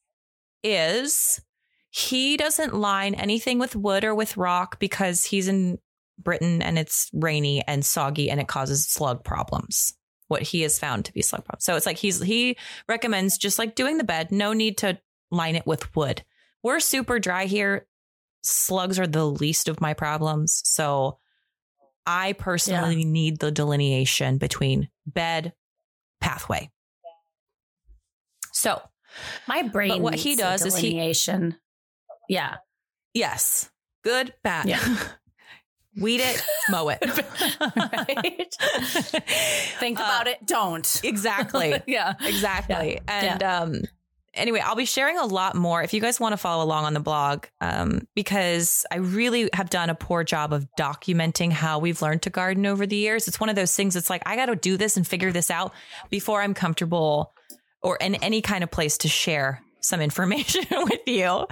is he doesn't line anything with wood or with rock because he's in Britain and it's rainy and soggy and it causes slug problems. What he has found to be slug problems. So it's like he recommends just like doing the bed. No need to line it with wood. We're super dry here. Slugs are the least of my problems. So I personally need the delineation between bed, pathway. So my brain, what he does is delineation. Yeah. Yes. Good. Bad. Yeah. Weed it, mow it. Right? Think about it. Don't. Exactly. Yeah, exactly. Yeah. And anyway, I'll be sharing a lot more if you guys want to follow along on the blog, because I really have done a poor job of documenting how we've learned to garden over the years. It's one of those things. It's like, I got to do this and figure this out before I'm comfortable or in any kind of place to share some information with you.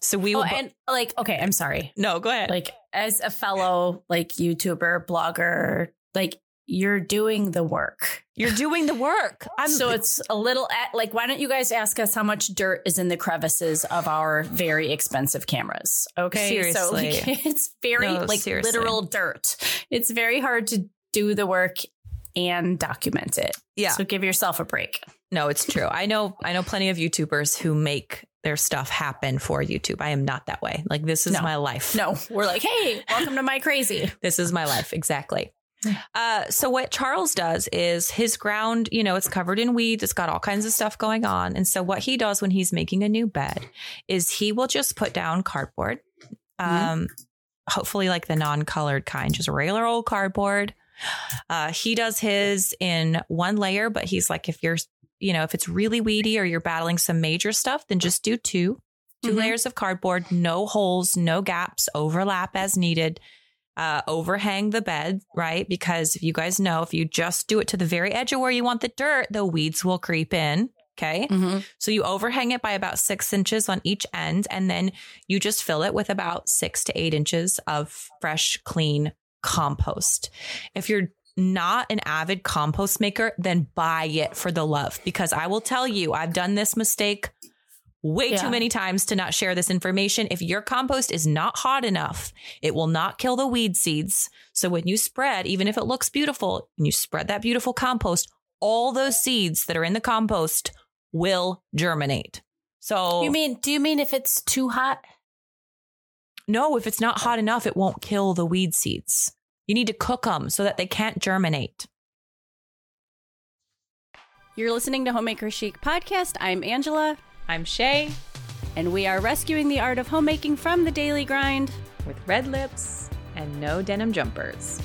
So we will and like, okay, I'm sorry. No, go ahead. Like as a fellow, like YouTuber, blogger, like you're doing the work. You're doing the work. So it's a little like, why don't you guys ask us how much dirt is in the crevices of our very expensive cameras? Okay. Seriously. So like, it's very literal dirt. It's very hard to do the work and document it. Yeah. So give yourself a break. No, it's true. I know plenty of YouTubers who make their stuff happen for YouTube. I am not that way. Like this is my life. No, we're like, hey, welcome to my crazy. This is my life. Exactly. So what Charles does is his ground, you know, it's covered in weeds. It's got all kinds of stuff going on. And so what he does when he's making a new bed is he will just put down cardboard. Hopefully like the non-colored kind, just regular old cardboard. He does his in one layer, but he's like, if you're, you know, if it's really weedy or you're battling some major stuff, then just do two layers of cardboard, no holes, no gaps, overlap as needed, overhang the bed, right? Because if you guys know, if you just do it to the very edge of where you want the dirt, the weeds will creep in. Okay. So you overhang it by about 6 inches on each end, and then you just fill it with about 6 to 8 inches of fresh, clean compost. If you're not an avid compost maker, then buy it for the love, because I will tell you, I've done this mistake way too many times to not share this information. If your compost is not hot enough, it will not kill the weed seeds. So when you spread, even if it looks beautiful and you spread that beautiful compost, all those seeds that are in the compost will germinate. So do you mean if it's too hot? No, if it's not hot enough, it won't kill the weed seeds. You need to cook them so that they can't germinate. You're listening to Homemaker Chic Podcast. I'm Angela. I'm Shay. And we are rescuing the art of homemaking from the daily grind with red lips and no denim jumpers.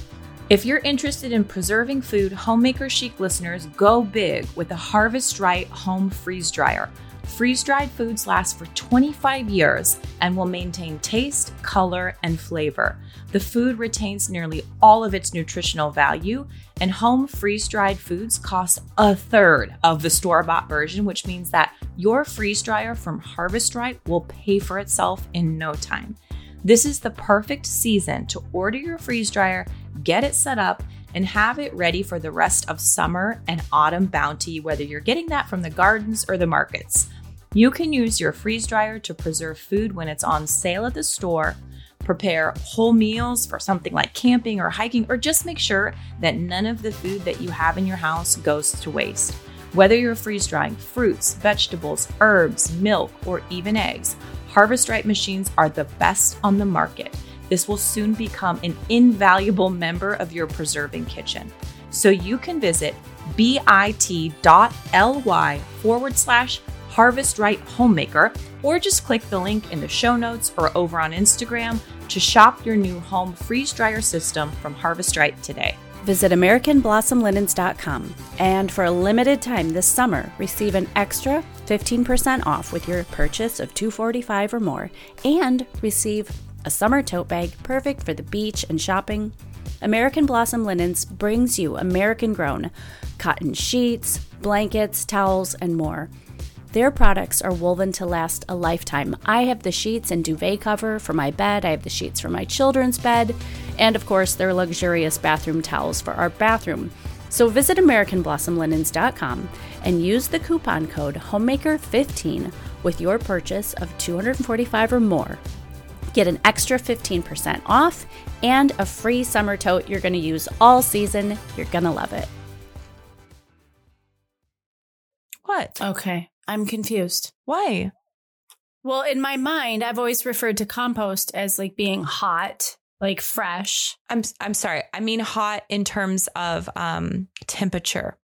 If you're interested in preserving food, Homemaker Chic listeners, go big with the Harvest Right Home Freeze Dryer. Freeze-dried foods last for 25 years and will maintain taste, color, and flavor. The food retains nearly all of its nutritional value, and home freeze-dried foods cost a third of the store-bought version, which means that your freeze dryer from Harvest Right will pay for itself in no time. This is the perfect season to order your freeze dryer, get it set up, and have it ready for the rest of summer and autumn bounty, whether you're getting that from the gardens or the markets. You can use your freeze dryer to preserve food when it's on sale at the store, prepare whole meals for something like camping or hiking, or just make sure that none of the food that you have in your house goes to waste. Whether you're freeze drying fruits, vegetables, herbs, milk, or even eggs, Harvest Right machines are the best on the market. This will soon become an invaluable member of your preserving kitchen. So you can visit bit.ly/Harvest Right Homemaker, or just click the link in the show notes or over on Instagram to shop your new home freeze dryer system from Harvest Right today. Visit AmericanBlossomLinens.com, and for a limited time this summer, receive an extra 15% off with your purchase of $245 or more, and receive a summer tote bag perfect for the beach and shopping. American Blossom Linens brings you American-grown cotton sheets, blankets, towels, and more. Their products are woven to last a lifetime. I have the sheets and duvet cover for my bed. I have the sheets for my children's bed. And of course, their luxurious bathroom towels for our bathroom. So visit AmericanBlossomLinens.com and use the coupon code HOMEMAKER15 with your purchase of $245 or more. Get an extra 15% off and a free summer tote you're going to use all season. You're going to love it. What? Okay. I'm confused. Why? Well, in my mind, I've always referred to compost as like being hot, like fresh. I'm sorry. I mean hot in terms of temperature.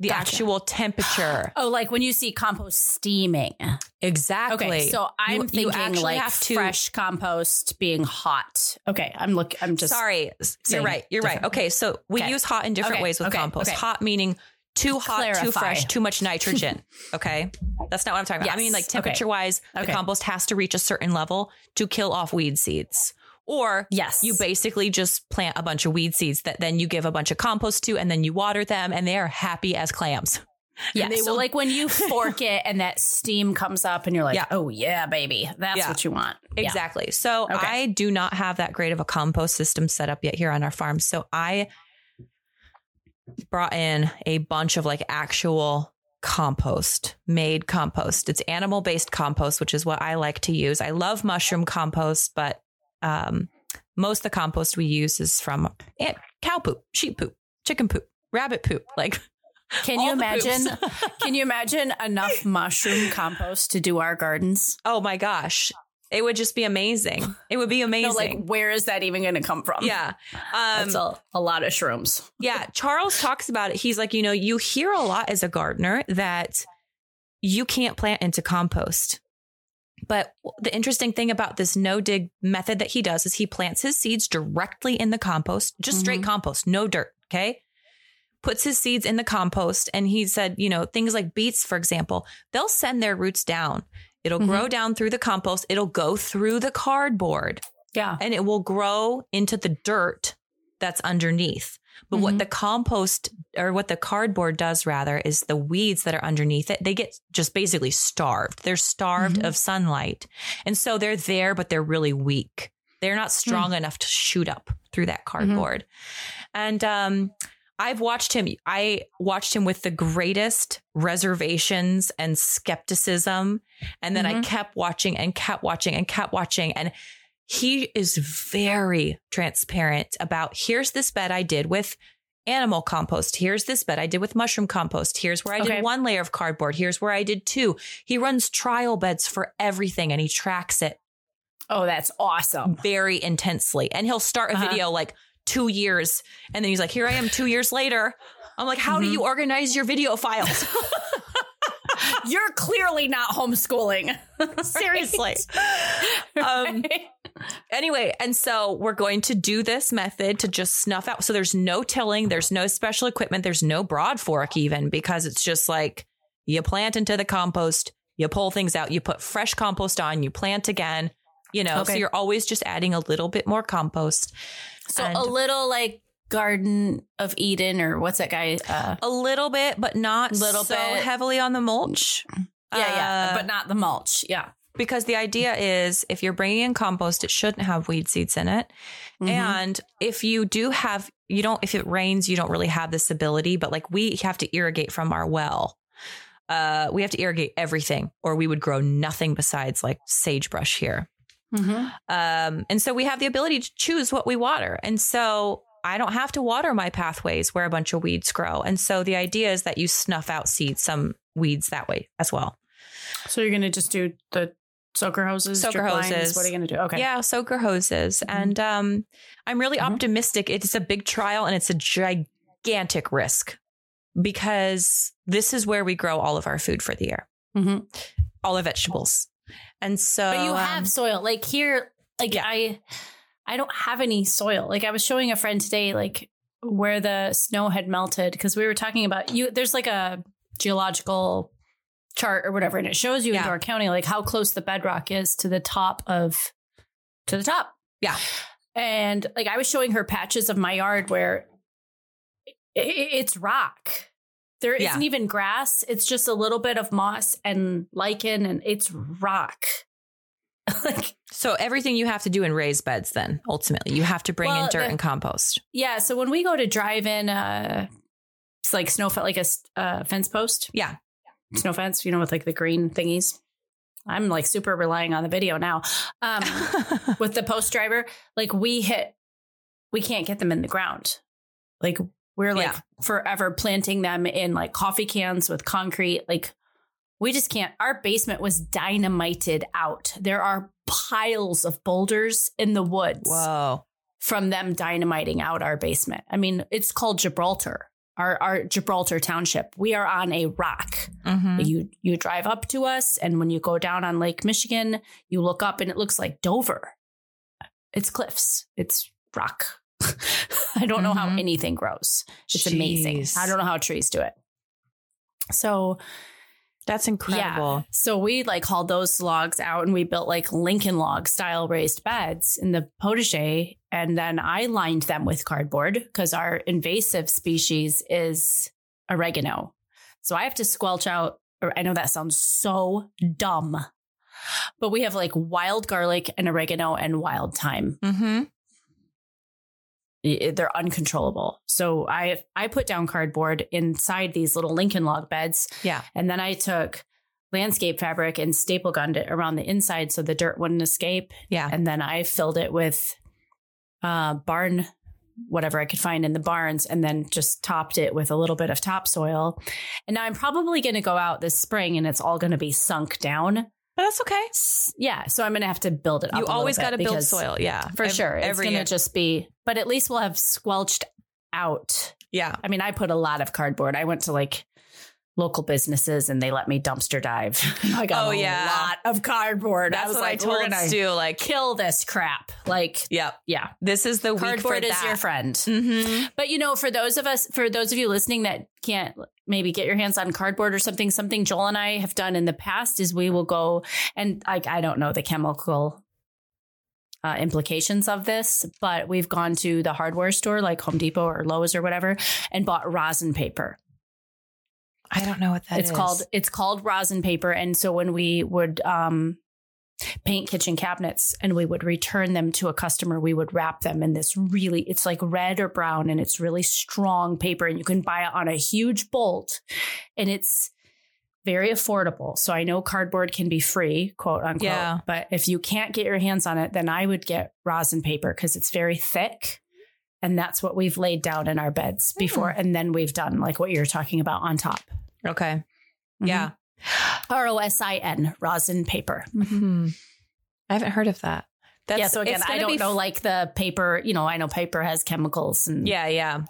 The actual temperature. Oh, like when you see compost steaming. Exactly. Okay, so I'm thinking like fresh compost being hot. Okay, I'm just sorry. You're right. You're right. Okay, so we use hot in different ways with compost. Okay. Hot meaning too hot, too fresh, too much nitrogen. Okay. That's not what I'm talking about. I mean, like temperature wise, the compost has to reach a certain level to kill off weed seeds. Or you basically just plant a bunch of weed seeds that then you give a bunch of compost to, and then you water them, and they are happy as clams. Yeah. They so will, like when you fork it and that steam comes up and you're like, oh yeah, baby, that's what you want. Exactly. Yeah. So I do not have that great of a compost system set up yet here on our farm. So I brought in a bunch of like actual compost, made compost. It's animal-based compost, which is what I like to use. I love mushroom compost, but most of the compost we use is from cow poop, sheep poop, chicken poop, rabbit poop. Like, can you imagine? Can you imagine enough mushroom compost to do our gardens? Oh my gosh. It would just be amazing. It would be amazing. No, like, where is that even going to come from? Yeah. That's a lot of shrooms. Yeah. Charles talks about it. He's like, you know, you hear a lot as a gardener that you can't plant into compost. But the interesting thing about this no-dig method that he does is he plants his seeds directly in the compost, just straight compost, no dirt, okay? Puts his seeds in the compost. And he said, you know, things like beets, for example, they'll send their roots down. It'll grow down through the compost. It'll go through the cardboard. Yeah. And it will grow into the dirt that's underneath. But what the compost or what the cardboard does rather is the weeds that are underneath it. They get just basically starved. They're starved of sunlight. And so they're there, but they're really weak. They're not strong enough to shoot up through that cardboard. And I watched him with the greatest reservations and skepticism. And then I kept watching. And he is very transparent about, here's this bed I did with animal compost. Here's this bed I did with mushroom compost. Here's where I did one layer of cardboard. Here's where I did two. He runs trial beds for everything and he tracks it. Oh, that's awesome. Very intensely. And he'll start a video like 2 years. And then he's like, here I am 2 years later. I'm like, how do you organize your video files? You're clearly not homeschooling. Seriously. Anyway, and so we're going to do this method to just snuff out. So there's no tilling. There's no special equipment. There's no broad fork even, because it's just like you plant into the compost, you pull things out, you put fresh compost on, you plant again. You know, so you're always just adding a little bit more compost. So a little like Garden of Eden, or what's that guy? A little bit, but not so heavily on the mulch. Yeah, but not the mulch. Yeah. Because the idea is if you're bringing in compost, it shouldn't have weed seeds in it. Mm-hmm. And if you do have, you don't, if it rains, you don't really have this ability, but like we have to irrigate from our well. We have to irrigate everything or we would grow nothing besides like sagebrush here. Mm-hmm. And so we have the ability to choose what we water. And so I don't have to water my pathways where a bunch of weeds grow. And so the idea is that you snuff out seeds, some weeds that way as well. So you're going to just do the soaker hoses? Soaker hoses. Lines. What are you going to do? Okay. Yeah, soaker hoses. Mm-hmm. And I'm really mm-hmm. optimistic. It's a big trial and it's a gigantic risk because this is where we grow all of our food for the year. Mm-hmm. All our vegetables. And so. But you have soil. Like here, like yeah. I don't have any soil. Like I was showing a friend today, like where the snow had melted because we were talking about you. There's like a geological chart or whatever, and it shows you yeah. in Door County like how close the bedrock is to the top of yeah. And like I was showing her patches of my yard where it's rock. There yeah. isn't even grass. It's just a little bit of moss and lichen, and it's rock. Like, so everything you have to do in raised beds, then ultimately you have to bring in dirt and compost. Yeah. So when we go to drive in, it's like snowfall, like a fence post. Yeah. Snow fence, you know, with like the green thingies. I'm like super relying on the video now with the post driver. Like we can't get them in the ground. Like we're like yeah. forever planting them in like coffee cans with concrete. Like we just can't. Our basement was dynamited out. There are piles of boulders in the woods. Whoa. From them dynamiting out our basement. I mean, it's called Gibraltar. Our Gibraltar Township. We are on a rock. Mm-hmm. You drive up to us, and when you go down on Lake Michigan, you look up and it looks like Dover. It's cliffs. It's rock. I don't mm-hmm. know how anything grows. It's Jeez. Amazing. I don't know how trees do it. So that's incredible. Yeah. So we like hauled those logs out and we built like Lincoln log style raised beds in the potager. And then I lined them with cardboard because our invasive species is oregano. So I have to squelch out. Or I know that sounds so dumb, but we have like wild garlic and oregano and wild thyme. Mm-hmm. They're uncontrollable. So I put down cardboard inside these little Lincoln log beds. Yeah. And then I took landscape fabric and staple gunned it around the inside so the dirt wouldn't escape. Yeah. And then I filled it with barn, whatever I could find in the barns, and then just topped it with a little bit of topsoil. And now I'm probably going to go out this spring and it's all going to be sunk down. But that's okay. Yeah. So I'm going to have to build it up. You always got to build soil. Yeah, for sure. It's going to just be, but at least we'll have squelched out. Yeah. I mean, I put a lot of cardboard. I went to like local businesses and they let me dumpster dive. I got a lot of cardboard. That's what I told us to do. Like kill this crap. Like, yeah, this is the cardboard is your friend. Mm-hmm. But you know, for those of you listening that can't maybe get your hands on cardboard or something Joel and I have done in the past is we will go and like, I don't know the chemical implications of this, but we've gone to the hardware store like Home Depot or Lowe's or whatever and bought rosin paper. I don't know what that is. It's called rosin paper. And so when we would paint kitchen cabinets and we would return them to a customer, we would wrap them in this really, it's like red or brown and it's really strong paper and you can buy it on a huge bolt and it's very affordable. So I know cardboard can be free, quote unquote, but if you can't get your hands on it, then I would get rosin paper because it's very thick. And that's what we've laid down in our beds before. And then we've done like what you're talking about on top. Okay. Mm-hmm. Yeah. R-O-S-I-N, rosin paper. Mm-hmm. I haven't heard of that. That's, yeah. So again, I don't know like the paper, you know, I know paper has chemicals and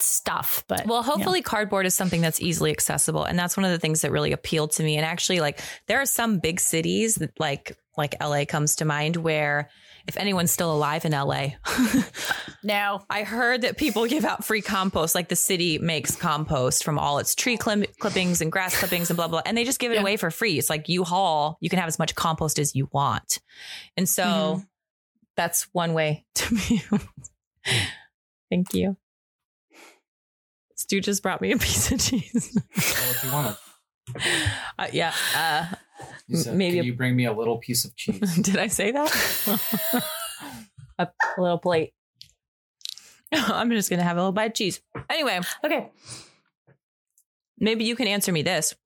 stuff, but. Well, hopefully cardboard is something that's easily accessible. And that's one of the things that really appealed to me. And actually like there are some big cities that like LA comes to mind where if anyone's still alive in LA, now I heard that people give out free compost, like the city makes compost from all its tree clippings and grass clippings and blah, blah. And they just give it away for free. It's like you can have as much compost as you want. And so that's one way to be. Thank you. Stu just brought me a piece of cheese. Well, if you want it. Yeah. You said, maybe can you bring me a little piece of cheese? Did I say that? A little plate. I'm just going to have a little bite of cheese. Anyway. Okay. Maybe you can answer me this.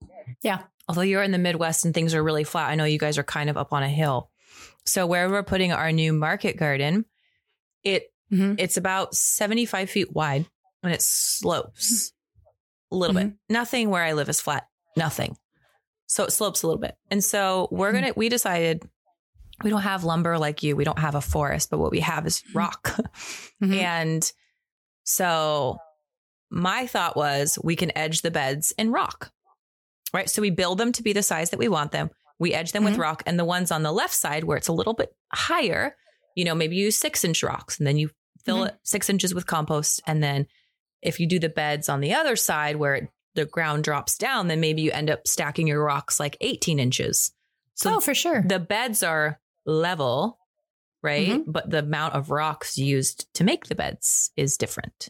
Yeah. Although you're in the Midwest and things are really flat, I know you guys are kind of up on a hill. So where we're putting our new market garden, it's about 75 feet wide and it slopes a little bit. Nothing where I live is flat. Nothing. So it slopes a little bit. And so we decided we don't have lumber like you. We don't have a forest, but what we have is rock. And so my thought was we can edge the beds in rock, right? So we build them to be the size that we want them. We edge them with rock, and the ones on the left side where it's a little bit higher, maybe you use 6-inch rocks and then you fill it 6 inches with compost. And then if you do the beds on the other side where the ground drops down, then maybe you end up stacking your rocks like 18 inches. So for sure. The beds are level, right? But the amount of rocks used to make the beds is different.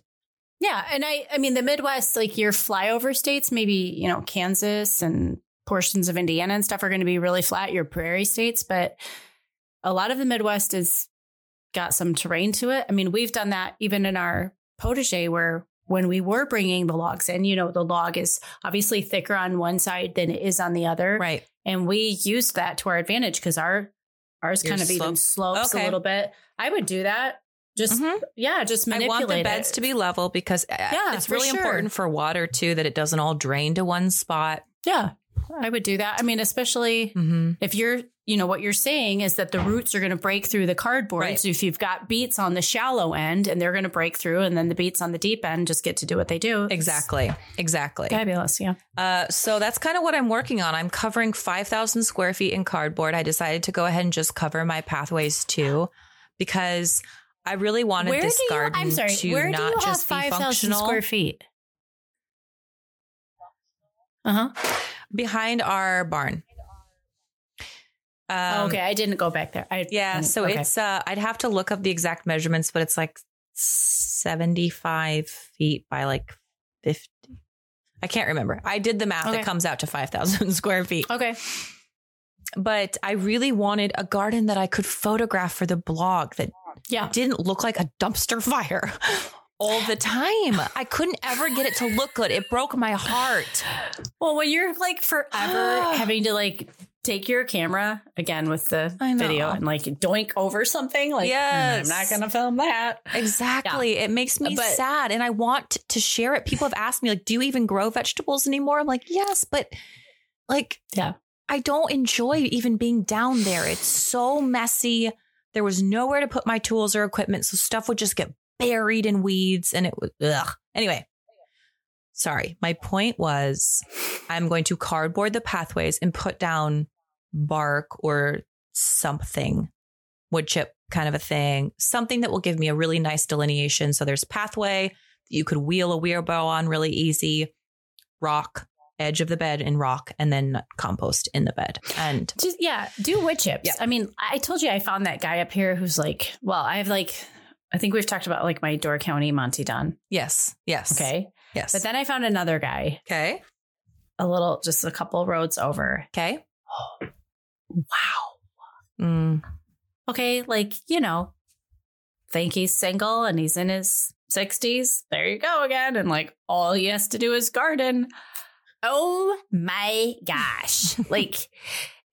Yeah. And I mean, the Midwest, like your flyover states, maybe, Kansas and portions of Indiana and stuff are going to be really flat, your prairie states. But a lot of the Midwest has got some terrain to it. I mean, we've done that even in our potager where when we were bringing the logs in, the log is obviously thicker on one side than it is on the other. Right. And we used that to our advantage because ours kind of even slopes a little bit. I would do that. Just, just manipulate it. I want the beds to be level because it's really important for water too, that it doesn't all drain to one spot. Yeah, I would do that. I mean, especially if you're, what you're saying is that the roots are going to break through the cardboard. Right. So if you've got beets on the shallow end and they're going to break through and then the beets on the deep end just get to do what they do. Exactly. Fabulous. Yeah. So that's kind of what I'm working on. I'm covering 5,000 square feet in cardboard. I decided to go ahead and just cover my pathways too, because I really wanted this garden to not just be functional. 5,000 square feet? Behind our barn. Okay. I didn't go back there. It's, I'd have to look up the exact measurements, but it's like 75 feet by like 50. I can't remember. I did the math. Okay. It comes out to 5,000 square feet. Okay. But I really wanted a garden that I could photograph for the blog that didn't look like a dumpster fire all the time. I couldn't ever get it to look good. It broke my heart. Well, when you're like forever having to like take your camera again with the video and like doink over something like, I'm not going to film that. Exactly. Yeah. It makes me sad. And I want to share it. People have asked me like, do you even grow vegetables anymore? I'm like, yes, but like, I don't enjoy even being down there. It's so messy. There was nowhere to put my tools or equipment. So stuff would just get buried in weeds and it was Anyway. Sorry. My point was I'm going to cardboard the pathways and put down bark or something, wood chip kind of a thing, something that will give me a really nice delineation. So there's pathway that you could wheel a wheelbarrow on really easy, rock, edge of the bed in rock, and then compost in the bed. And just, do wood chips. Yeah. I mean, I told you I found that guy up here who's like, I think we've talked about like my Door County Monty Don. Yes. Okay. Yes. But then I found another guy. Okay. Just a couple roads over. Okay. Oh, wow. Mm. Okay. Think he's single and he's in his 60s. There you go again. And like, all he has to do is garden. Oh my gosh.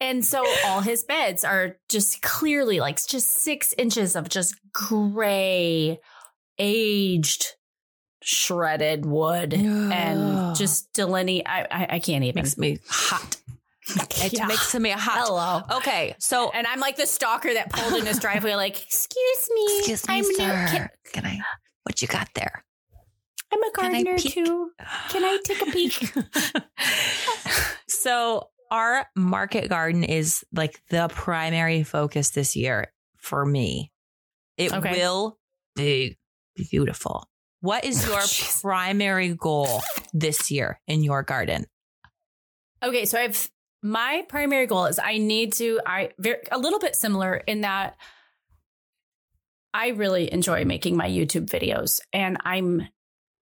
And so all his beds are just clearly just 6 inches of just gray, aged, shredded wood and just delineate. I can't even. Makes me hot. It makes me hot. Hello. Okay. So, and I'm like the stalker that pulled in his driveway like, excuse me, I'm sir. Can I, what you got there? I'm a gardener too. Can I take a peek? So our market garden is like the primary focus this year for me. It will be beautiful. What is your primary goal this year in your garden? Okay, so my primary goal is a little bit similar in that I really enjoy making my YouTube videos and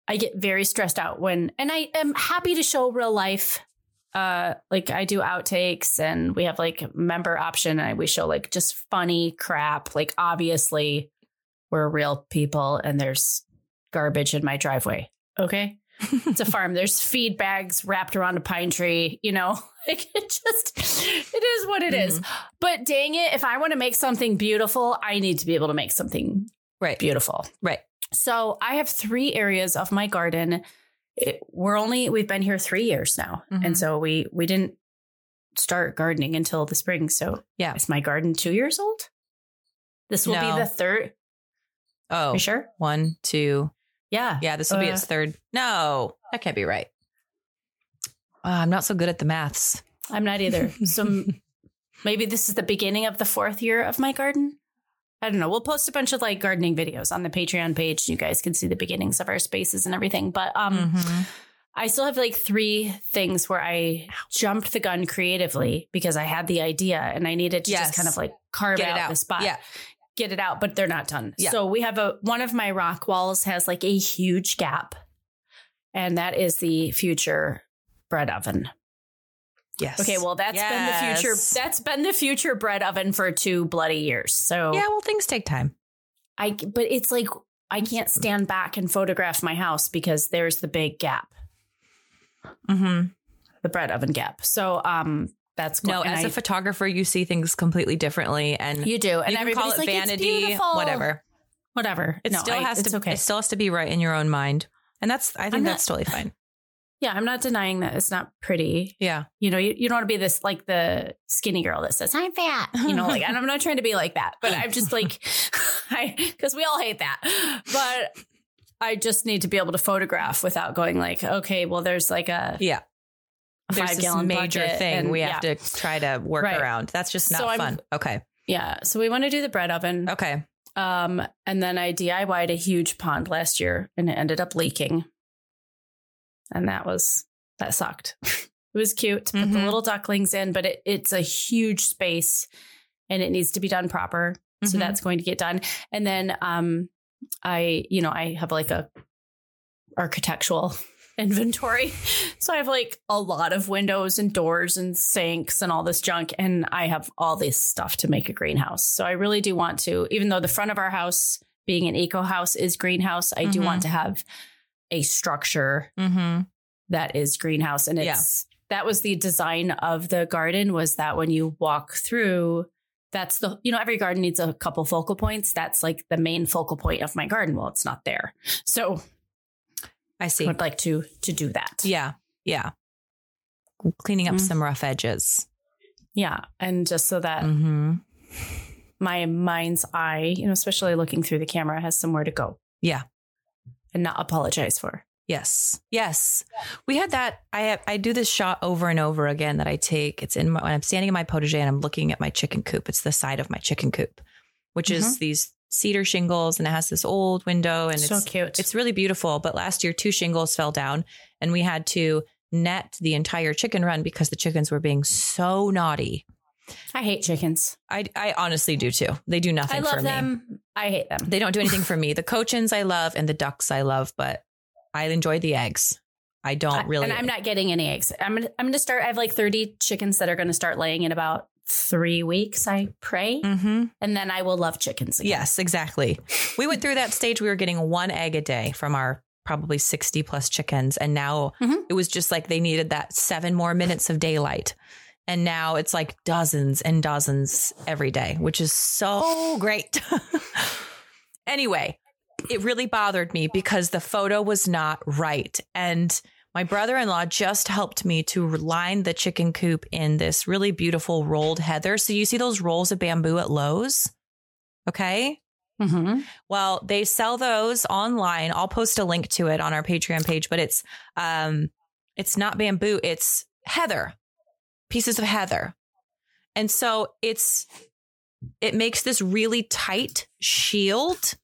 I get very stressed out when, and I am happy to show real life like I do outtakes and we have like member option and we show like just funny crap. Like obviously we're real people and there's garbage in my driveway. Okay. It's a farm. There's feed bags wrapped around a pine tree, you know, like it is what it mm-hmm. is. But dang it, if I want to make something beautiful, I need to be able to make something right. beautiful. Right. So I have three areas of my garden. We've been here 3 years now. Mm-hmm. And so we didn't start gardening until the spring. So yeah. Is my garden 2 years old? This will be the third. Oh, you sure? 1, 2. Yeah. Yeah. This will be its third. No, that can't be right. I'm not so good at the maths. I'm not either. So maybe this is the beginning of the fourth year of my garden. I don't know. We'll post a bunch of like gardening videos on the Patreon page. You guys can see the beginnings of our spaces and everything. But mm-hmm. I still have like three things where I jumped the gun creatively because I had the idea and I needed to just kind of like carve out the spot. Yeah. Get it out, but they're not done. Yeah. So we have one of my rock walls has like a huge gap, and that is the future bread oven. Yes. Okay. Well, that's been the future. That's been the future bread oven for 2 bloody years. So yeah. Well, things take time. But it's like I can't stand back and photograph my house because there's the big gap. Mm-hmm. The bread oven gap. So that's cool. No, and as a photographer, you see things completely differently, and you do, and you can call it like, vanity, whatever. It still has to be right in your own mind, and that's totally fine. Yeah, I'm not denying that it's not pretty. Yeah, you know, you don't want to be this like the skinny girl that says I'm fat. You know, like, and I'm not trying to be like that, but I'm just like, because we all hate that, but I just need to be able to photograph without going like, okay, well, there's like a there's this major thing and, we have to try to work around. That's just not fun. Okay. Yeah. So we want to do the bread oven. Okay. And then I DIY'd a huge pond last year and it ended up leaking. And that sucked. It was cute to put the little ducklings in, but it's a huge space and it needs to be done proper. Mm-hmm. So that's going to get done. And then I have like a architectural inventory. So I have like a lot of windows and doors and sinks and all this junk. And I have all this stuff to make a greenhouse. So I really do want to, even though the front of our house being an eco house is greenhouse, I do want to have a structure that is greenhouse. And that was the design of the garden, was that when you walk through, that's the, you know, every garden needs a couple focal points. That's like the main focal point of my garden. Well, it's not there. So I see. I would like to do that. Yeah. Yeah. Cleaning up some rough edges. Yeah. And just so that my mind's eye, you know, especially looking through the camera, has somewhere to go. Yeah. And not apologize for. Yes. Yes. We had that. I do this shot over and over again that I take. It's when I'm standing in my potager and I'm looking at my chicken coop. It's the side of my chicken coop, which is these cedar shingles, and it has this old window, and it's so cute. It's really beautiful. But last year, 2 shingles fell down and we had to net the entire chicken run because the chickens were being so naughty. I hate chickens. I honestly do too. They do nothing for me. I love them. I hate them. They don't do anything for me. The cochins I love and the ducks I love, but I enjoy the eggs. I don't really. And I'm not getting any eggs. I'm going to start. I have like 30 chickens that are going to start laying in about 3 weeks, I pray. Mm-hmm. And then I will love chickens again. Yes, exactly. We went through that stage. We were getting 1 egg a day from our probably 60 plus chickens. And now it was just like they needed that 7 more minutes of daylight. And now it's like dozens and dozens every day, which is so great. Anyway, it really bothered me because the photo was not right. And my brother-in-law just helped me to line the chicken coop in this really beautiful rolled heather. So you see those rolls of bamboo at Lowe's? Okay. Mm-hmm. Well, they sell those online. I'll post a link to it on our Patreon page, but it's not bamboo. It's heather, pieces of heather. And so it makes this really tight shield,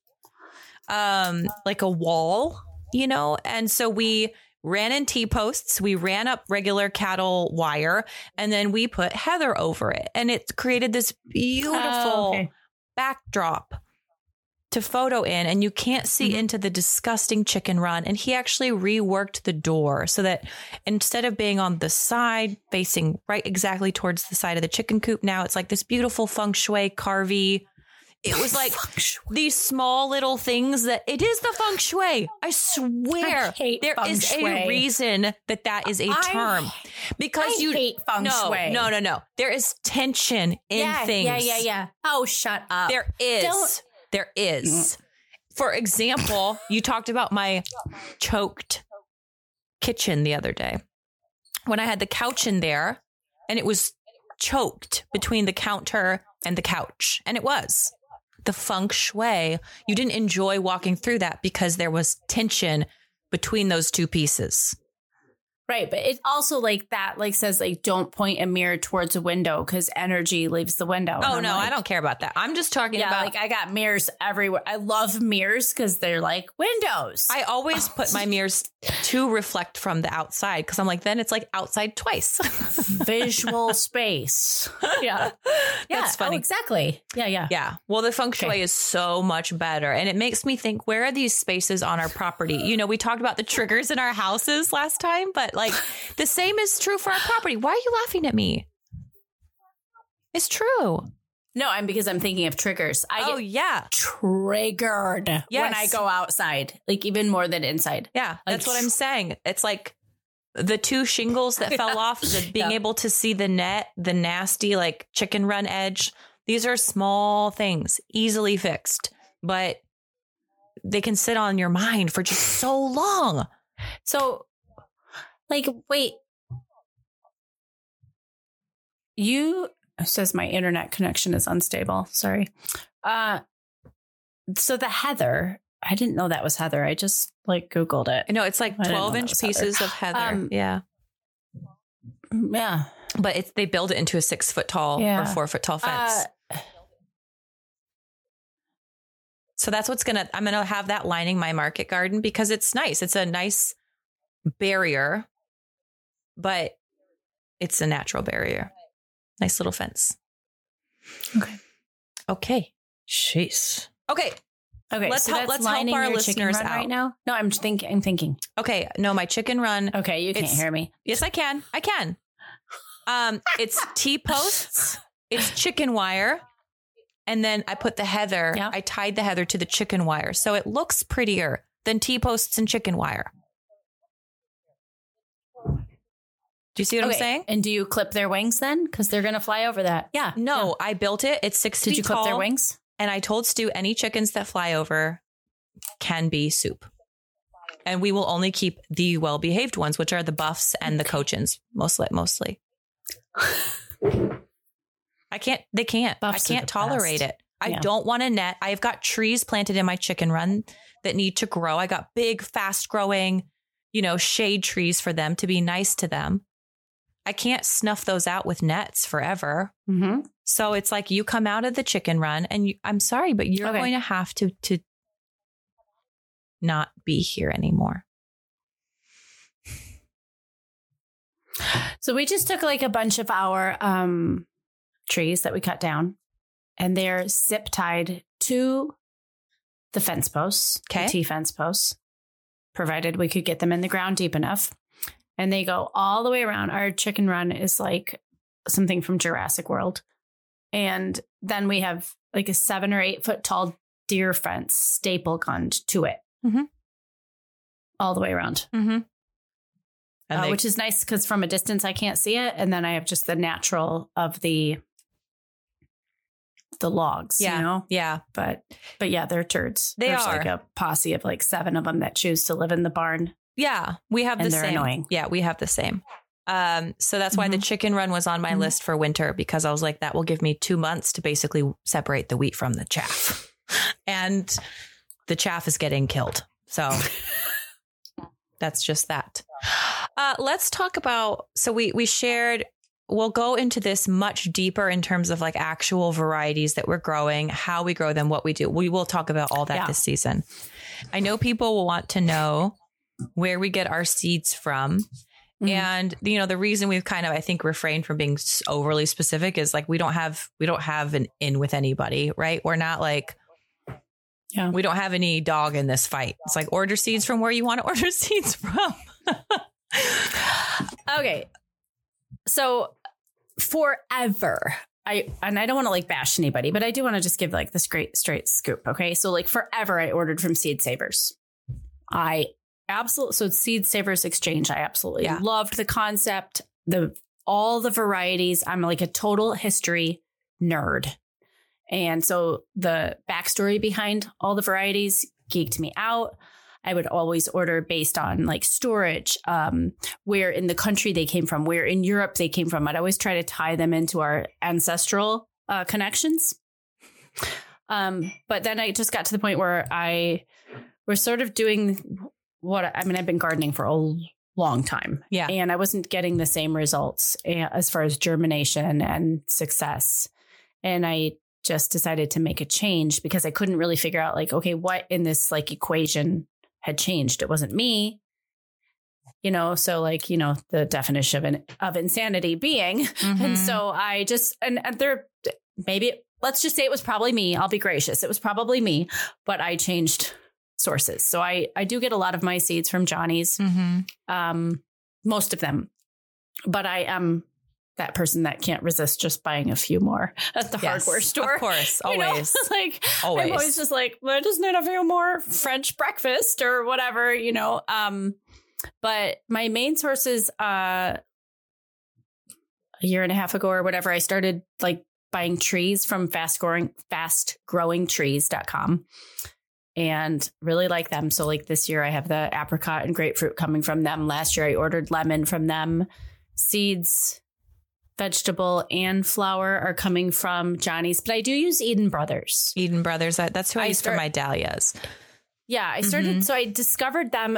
like a wall, you know? And so we ran in T-posts, we ran up regular cattle wire, and then we put heather over it. And it created this beautiful backdrop. to photo in, and you can't see into the disgusting chicken run. And he actually reworked the door so that instead of being on the side facing right exactly towards the side of the chicken coop, now it's like this beautiful feng shui carvy. It was like these small little things that it is the feng shui. I swear there is a reason that that is a term, because you hate feng shui. No. There is tension in things. Yeah. Oh, shut up. There is. There is. For example, you talked about my choked kitchen the other day when I had the couch in there and it was choked between the counter and the couch. And it was the feng shui. You didn't enjoy walking through that because there was tension between those two pieces. Right. But it also like that, like says, like, don't point a mirror towards a window because energy leaves the window. Oh, no, like, I don't care about that. I'm just talking about like I got mirrors everywhere. I love mirrors because they're like windows. I always put my mirrors to reflect from the outside because I'm like, then it's like outside twice. Visual space. Yeah. That's funny. Oh, exactly. Yeah. Well, the feng shui is so much better. And it makes me think, where are these spaces on our property? You know, we talked about the triggers in our houses last time, but like the same is true for our property. Why are you laughing at me? It's true. No, because I'm thinking of triggers. I get triggered when I go outside, like even more than inside. Yeah, like, that's what I'm saying. It's like the two shingles that fell off, being able to see the net, the nasty like chicken run edge. These are small things, easily fixed, but they can sit on your mind for just so long. So. Like, wait, you says my internet connection is unstable. Sorry. So the heather, I didn't know that was heather. I just like Googled it. No, it's like 12-inch pieces of heather. Yeah. But they build it into a 6-foot-tall or 4-foot-tall fence. So that's I'm going to have that lining my market garden because it's nice. It's a nice barrier. But it's a natural barrier. Nice little fence. Okay. Jeez. Okay. Let's help our listeners out right now. No, I'm thinking. Okay. No, my chicken run. Okay, you can't hear me. Yes, I can. It's T-posts. It's chicken wire. And then I put the heather. Yeah. I tied the heather to the chicken wire. So it looks prettier than T-posts and chicken wire. Do you see what I'm saying? And do you clip their wings then? Because they're going to fly over that. Yeah. No, I built it. It's 6 feet tall. Did you clip their wings? And I told Stu any chickens that fly over can be soup. And we will only keep the well-behaved ones, which are the buffs and the cochins, mostly. I can't tolerate it. I don't want a net. I've got trees planted in my chicken run that need to grow. I got big, fast-growing, shade trees for them to be nice to them. I can't snuff those out with nets forever. Mm-hmm. So it's like you come out of the chicken run and I'm sorry, but you're going to have to not be here anymore. So we just took like a bunch of our trees that we cut down and they're zip tied to the fence posts, the T-fence posts, provided we could get them in the ground deep enough. And they go all the way around. Our chicken run is like something from Jurassic World. And then we have like a 7 or 8 foot tall deer fence staple gunned to it. Mm-hmm. All the way around. Mm-hmm. Which is nice because from a distance, I can't see it. And then I have just the natural of the logs. Yeah. Yeah. But yeah, they're turds. There's like a posse of like 7 of them that choose to live in the barn. Yeah, we have the same. Annoying. Yeah, we have the same. So that's why the chicken run was on my list for winter, because I was like, that will give me 2 months to basically separate the wheat from the chaff. And the chaff is getting killed. So that's just that. Let's talk about. So we shared. We'll go into this much deeper in terms of like actual varieties that we're growing, how we grow them, what we do. We will talk about all that this season. I know people will want to know where we get our seeds from. Mm-hmm. And, the reason we've kind of, I think, refrained from being overly specific is like we don't have an in with anybody. Right. We're not like Yeah. We don't have any dog in this fight. It's like, order seeds from where you want to order seeds from. Okay. So forever, I don't want to like bash anybody, but I do want to just give like this great straight scoop. Okay. So like forever, I ordered from Seed Savers. So Seed Savers Exchange. I absolutely loved the concept, all the varieties. I'm like a total history nerd. And so the backstory behind all the varieties geeked me out. I would always order based on like storage, where in the country they came from, where in Europe they came from. I'd always try to tie them into our ancestral connections. But then I just got to the point where I was sort of doing I've been gardening for a long time. Yeah. And I wasn't getting the same results as far as germination and success. And I just decided to make a change because I couldn't really figure out like, okay, what in this like equation had changed. It wasn't me, you know? So like, you know, the definition of insanity being, and so I just, and there, maybe let's just say it was probably me. I'll be gracious. It was probably me, but I changed sources. So I do get a lot of my seeds from Johnny's, most of them, but I am that person that can't resist just buying a few more at the hardware store. Of course. Always. You know? Like always. I'm always just like, well, I just need a few more French breakfast or whatever, you know? But my main sources, a year and a half ago or whatever, I started like buying trees from fastgrowingtrees.com and really like them. So like this year I have the apricot and grapefruit coming from them. Last year I ordered lemon from them. Seeds, vegetable and flower are coming from Johnny's, but I do use Eden Brothers. That's who I use for my dahlias. Yeah, I started. So I discovered them,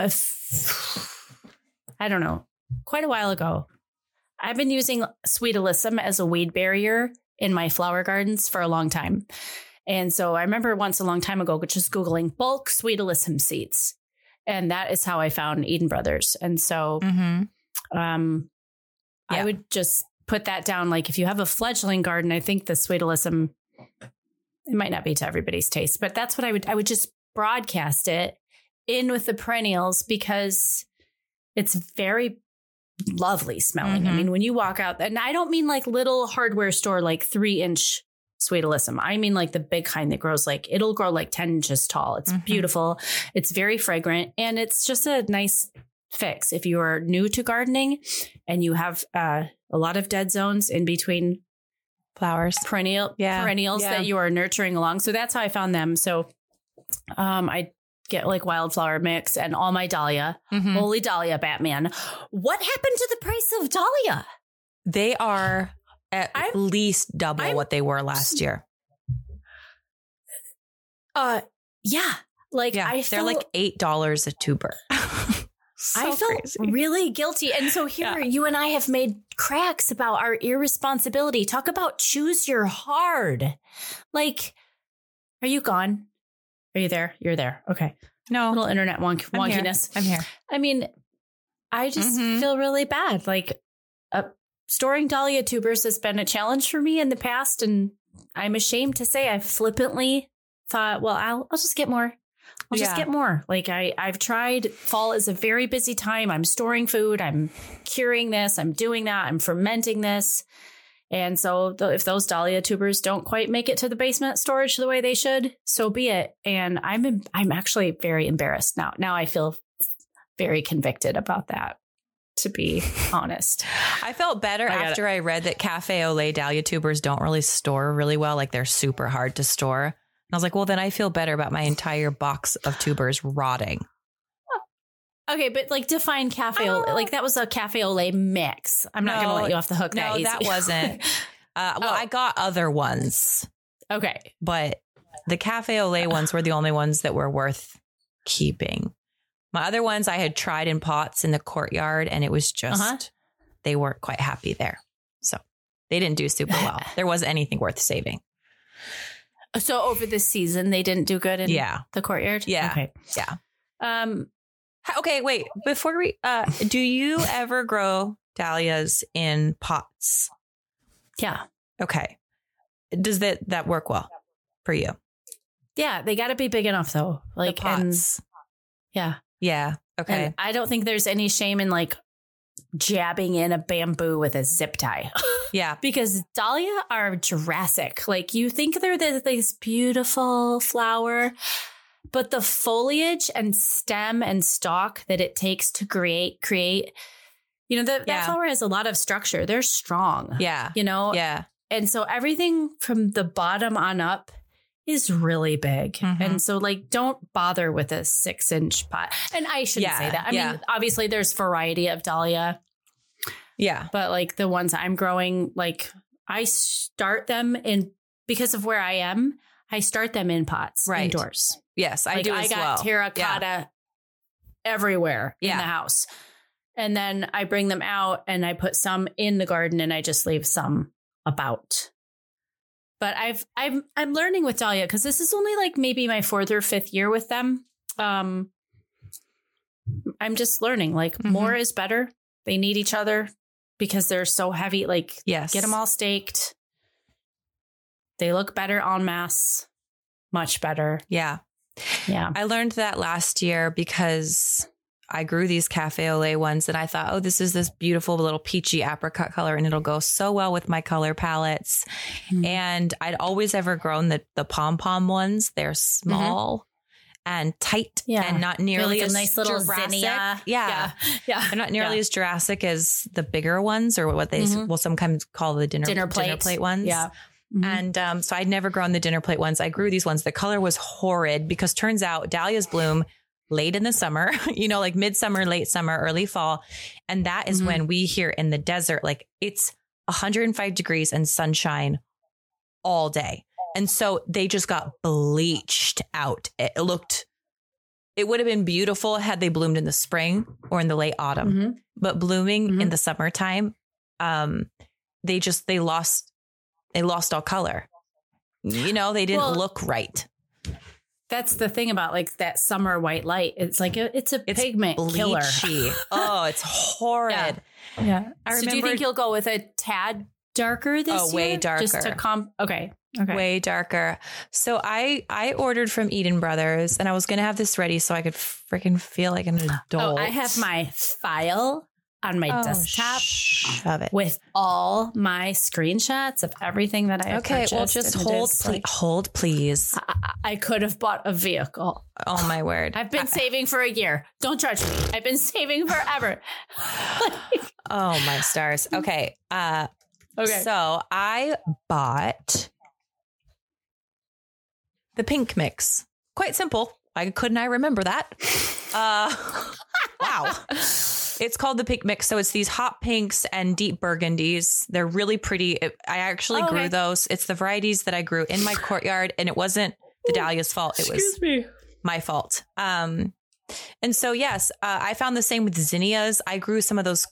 I don't know, quite a while ago. I've been using sweet alyssum as a weed barrier in my flower gardens for a long time. And so I remember once a long time ago, just Googling bulk sweet alyssum seeds. And that is how I found Eden Brothers. And so I would just put that down. Like if you have a fledgling garden, I think the sweet alyssum, it might not be to everybody's taste, but that's what I would just broadcast it in with the perennials because it's very lovely smelling. I mean, when you walk out, and I don't mean like little hardware store, like 3-inch sweet alyssum. I mean like the big kind that grows, like it'll grow like 10 inches tall. It's beautiful. It's very fragrant and it's just a nice fix. If you are new to gardening and you have, a lot of dead zones in between flowers, perennials that you are nurturing along. So that's how I found them. So I get like wildflower mix and all my dahlia. Holy dahlia, Batman. What happened to the price of dahlia? They are at least double what they were last year. They're like $8 a tuber. So I felt really guilty. And so here you and I have made cracks about our irresponsibility. Talk about choose your hard. Like, are you gone? Are you there? You're there. Okay. No. Little internet wonkiness. I'm here. I mean, I just feel really bad. Like storing dahlia tubers has been a challenge for me in the past. And I'm ashamed to say I flippantly thought, well, I'll just get more. I'll just get more. Like I've tried. Fall is a very busy time. I'm storing food. I'm curing this. I'm doing that. I'm fermenting this. And so if those dahlia tubers don't quite make it to the basement storage the way they should, so be it. And I'm actually very embarrassed now. Now I feel very convicted about that, to be honest. I felt better after I read that Cafe au lait dahlia tubers don't really store really well. Like they're super hard to store. And I was like, well, then I feel better about my entire box of tubers rotting. Okay, but like define cafe au lait. Like that was a cafe au lait mix. I'm not going to let you off the hook that easy. No, that wasn't. I got other ones. Okay. But the cafe au lait ones were the only ones that were worth keeping. My other ones I had tried in pots in the courtyard and it was just, they weren't quite happy there. So they didn't do super well. There wasn't anything worth saving. So over this season, they didn't do good in the courtyard? Yeah. Okay. Yeah. Okay, wait. Before we... do you ever grow dahlias in pots? Yeah. Okay. Does that work well for you? Yeah, they got to be big enough though. Like the pots. And, yeah. Yeah. Okay. And I don't think there's any shame in like jabbing in a bamboo with a zip tie. Yeah. Because dahlia are Jurassic. Like you think they're this beautiful flower, but the foliage and stem and stalk that it takes to create, you know, that flower has a lot of structure. They're strong. Yeah. You know? Yeah. And so everything from the bottom on up is really big. Mm-hmm. And so like, don't bother with a 6-inch pot. And I shouldn't say that. I mean, obviously there's variety of dahlia. Yeah. But like the ones I'm growing, like I start them in, because of where I am, I start them in pots indoors. Yes, I do as well. I got terracotta everywhere in the house. And then I bring them out and I put some in the garden and I just leave some about. But I'm learning with dahlia because this is only like maybe my 4th or 5th year with them. I'm just learning like more is better. They need each other because they're so heavy. Like, get them all staked. They look better en masse, much better. Yeah. Yeah. I learned that last year because I grew these cafe au lait ones and I thought, oh, this is this beautiful little peachy apricot color and it'll go so well with my color palettes. Mm-hmm. And I'd always ever grown the pom-pom ones. They're small and tight and not nearly as nice little Jurassic. Yeah. Yeah. Yeah. They're not nearly as Jurassic as the bigger ones or what they will sometimes call the dinner plate ones. Yeah. Mm-hmm. And so I'd never grown the dinner plate ones. I grew these ones. The color was horrid because turns out dahlias bloom late in the summer, you know, like midsummer, late summer, early fall. And that is when we here in the desert, like it's 105 degrees and sunshine all day. And so they just got bleached out. It would have been beautiful had they bloomed in the spring or in the late autumn, but blooming in the summertime, they lost all color. You know, they didn't look right. That's the thing about like that summer white light. It's like it's pigment bleachy killer. Oh, it's horrid. Yeah. So do you think you'll go with a tad darker this year? Oh, way darker. Just to Okay. Way darker. So I ordered from Eden Brothers and I was going to have this ready so I could freaking feel like an adult. Oh, I have my file on my desktop with all my screenshots of everything that I purchased. Okay, well, just hold, please. I could have bought a vehicle. Oh, my word. I've been saving for a year. Don't judge me. I've been saving forever. Oh, my stars. Okay. Okay. So I bought the pink mix. Quite simple. I remember that. Wow. It's called the pink mix. So it's these hot pinks and deep burgundies. They're really pretty. I actually grew those. It's the varieties that I grew in my courtyard. And it wasn't the dahlia's fault. It was my fault. And so, yes, I found the same with zinnias. I grew some of those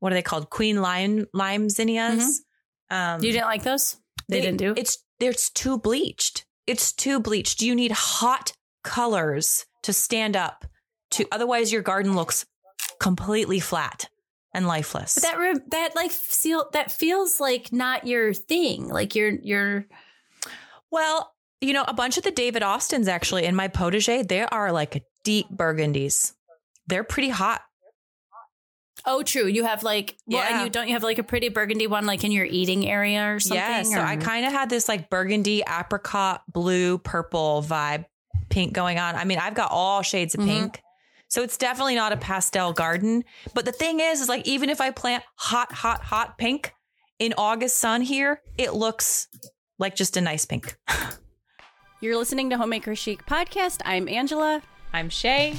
what are they called? Queen lime zinnias. Mm-hmm. You didn't like those? They didn't do? It's too bleached. It's too bleached. You need hot colors to stand up to. Otherwise, your garden looks completely flat and lifeless. But that feels like not your thing. Like you're. Well, you know, a bunch of the David Austins actually in my potager, they are like deep burgundies. They're pretty hot. Oh, true. You have like, and you have like a pretty burgundy one, like in your eating area or something? Yeah. So I kind of had this like burgundy, apricot, blue, purple vibe, pink going on. I mean, I've got all shades of pink. So it's definitely not a pastel garden. But the thing is like, even if I plant hot pink in August sun here, it looks like just a nice pink. You're listening to Homemaker Chic Podcast. I'm Angela. I'm Shay.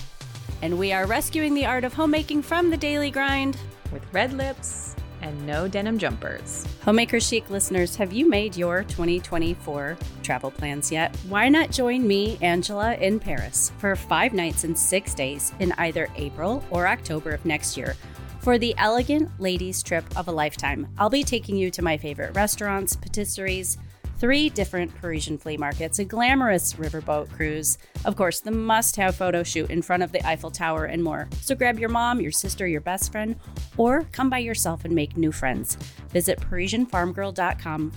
And we are rescuing the art of homemaking from the daily grind with red lips and no denim jumpers. Homemaker Chic listeners, have you made your 2024 travel plans yet? Why not join me, Angela, in Paris for 5 nights and 6 days in either April or October of next year for the elegant ladies trip of a lifetime. I'll be taking you to my favorite restaurants, patisseries, 3 different Parisian flea markets, a glamorous riverboat cruise, of course, the must-have photo shoot in front of the Eiffel Tower, and more. So grab your mom, your sister, your best friend, or come by yourself and make new friends. Visit ParisianFarmGirl.com/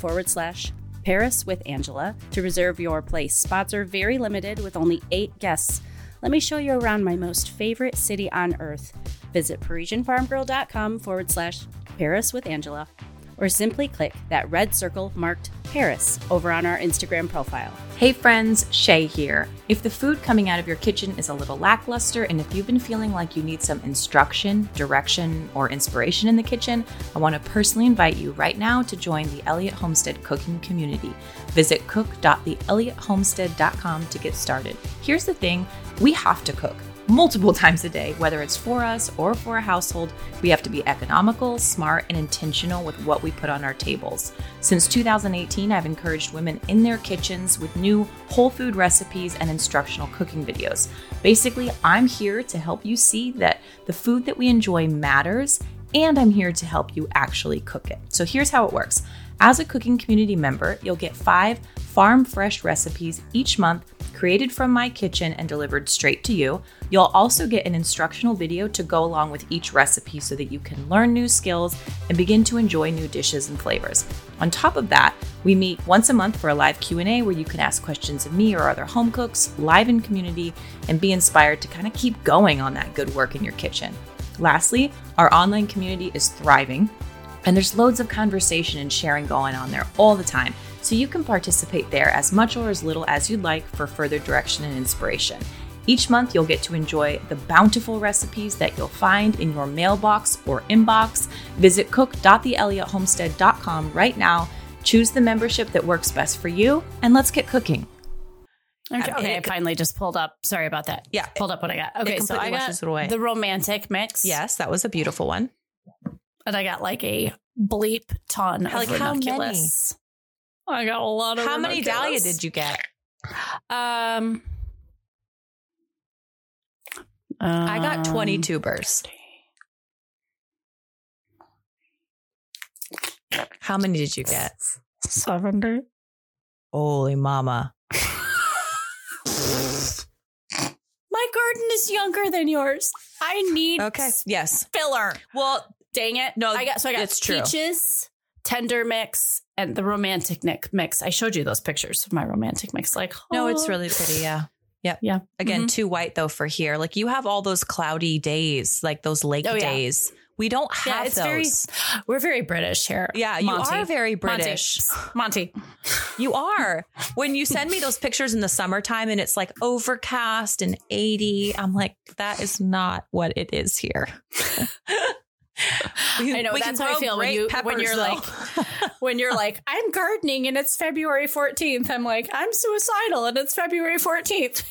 Paris with Angela. To reserve your place, spots are very limited with only 8 guests. Let me show you around my most favorite city on earth. Visit ParisianFarmGirl.com/Paris with Angela, or simply click that red circle marked Paris over on our Instagram profile. Hey friends, Shea here. If the food coming out of your kitchen is a little lackluster, and if you've been feeling like you need some instruction, direction, or inspiration in the kitchen, I want to personally invite you right now to join the Elliott Homestead Cooking Community. Visit cook.theelliotthomestead.com to get started. Here's the thing, we have to cook multiple times a day, whether it's for us or for a household. We have to be economical, smart, and intentional with what we put on our tables. Since 2018, I've encouraged women in their kitchens with new whole food recipes and instructional cooking videos. Basically, I'm here to help you see that the food that we enjoy matters, and I'm here to help you actually cook it. So here's how it works. As a cooking community member, you'll get 5 farm fresh recipes each month created from my kitchen and delivered straight to you. You'll also get an instructional video to go along with each recipe so that you can learn new skills and begin to enjoy new dishes and flavors. On top of that, we meet once a month for a live Q&A where you can ask questions of me or other home cooks live in community and be inspired to kind of keep going on that good work in your kitchen. Lastly, our online community is thriving, and there's loads of conversation and sharing going on there all the time. So you can participate there as much or as little as you'd like for further direction and inspiration. Each month, you'll get to enjoy the bountiful recipes that you'll find in your mailbox or inbox. Visit cook.theelliotthomestead.com right now. Choose the membership that works best for you, and let's get cooking. Okay, I finally just pulled up. Sorry about that. Yeah. Pulled up what I got. Okay, so I got the romantic mix. Yes, that was a beautiful one. And I got like a bleep ton of ranunculus. How many? I got a lot of ranunculus. How many dahlia did you get? I got 20 tubers. How many did you get? 700. Holy mama. My garden is younger than yours. I need filler. Well, dang it. No, I got peaches, tender mix, and the romantic mix. I showed you those pictures of my romantic mix. Like, oh. No, it's really pretty. Yeah. Yep. Yeah. Again, too white though for here. Like you have all those cloudy days, like those lake days. We don't have those. We're very British here. Yeah, Monty. You are very British. Monty. You are. When you send me those pictures in the summertime and it's like overcast and 80, I'm like, that is not what it is here. I know, that's how I feel when you're like, I'm gardening and it's February 14th. I'm like, I'm suicidal and it's February 14th.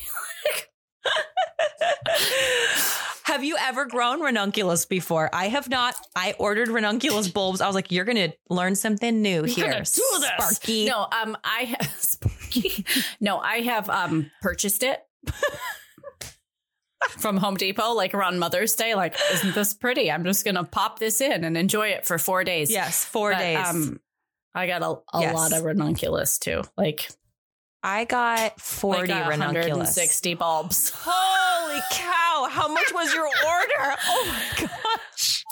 Have you ever grown ranunculus before? I have not. I ordered ranunculus bulbs. I was like, "You're going to learn something new here, Sparky." No, I have purchased it from Home Depot, like around Mother's Day. Like, isn't this pretty? I'm just going to pop this in and enjoy it for 4 days. Yes, four days. I got a lot of ranunculus too. Like, I got 40 ranunculus, 160 bulbs. Holy cow! How much was your order? Oh my gosh!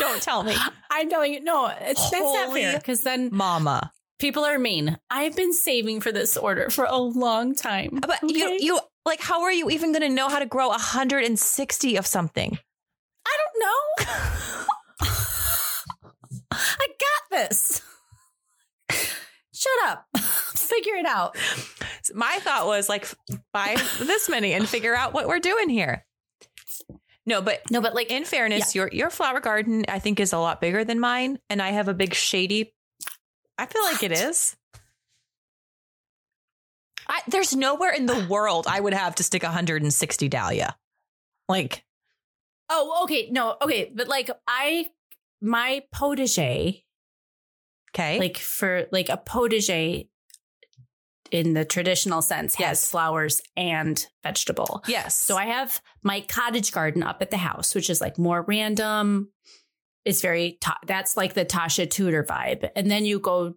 Don't tell me. I'm telling you, no, that's not fair. Because then, mama, people are mean. I've been saving for this order for a long time. But okay? you like, how are you even going to know how to grow 160 of something? I don't know. I got this. Shut up. Figure it out. My thought was like, buy this many and figure out what we're doing here. No, but like in fairness, your flower garden, I think, is a lot bigger than mine. And I have a big shady. I feel like it is. There's nowhere in the world I would have to stick 160 dahlia. Like. Oh, OK. No. OK. But like my potager. Okay. Like for like a potager in the traditional sense has flowers and vegetable. Yes. So I have my cottage garden up at the house, which is like more random. It's very that's like the Tasha Tudor vibe. And then you go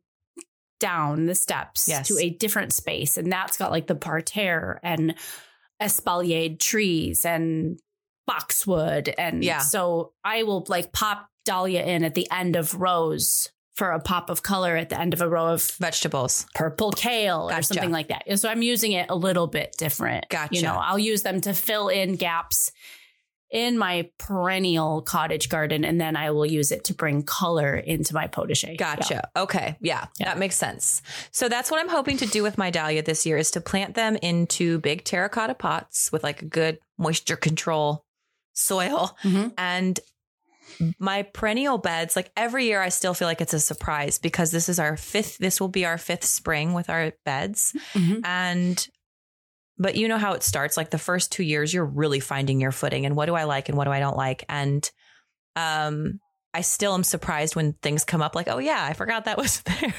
down the steps to a different space. And that's got like the parterre and espaliered trees and boxwood. And so I will like pop dahlia in at the end of rows for a pop of color at the end of a row of vegetables, purple kale or something like that. So I'm using it a little bit different. Gotcha. You know, I'll use them to fill in gaps in my perennial cottage garden, and then I will use it to bring color into my pot de chai. Gotcha. Yeah. Okay. Yeah, that makes sense. So that's what I'm hoping to do with my dahlia this year, is to plant them into big terracotta pots with like a good moisture control soil. Mm-hmm. And my perennial beds, like every year, I still feel like it's a surprise, because this is our fifth. This will be our fifth spring with our beds. Mm-hmm. But you know how it starts, like the first 2 years, you're really finding your footing and what do I like and what do I don't like. And I still am surprised when things come up like, oh, yeah, I forgot that was there.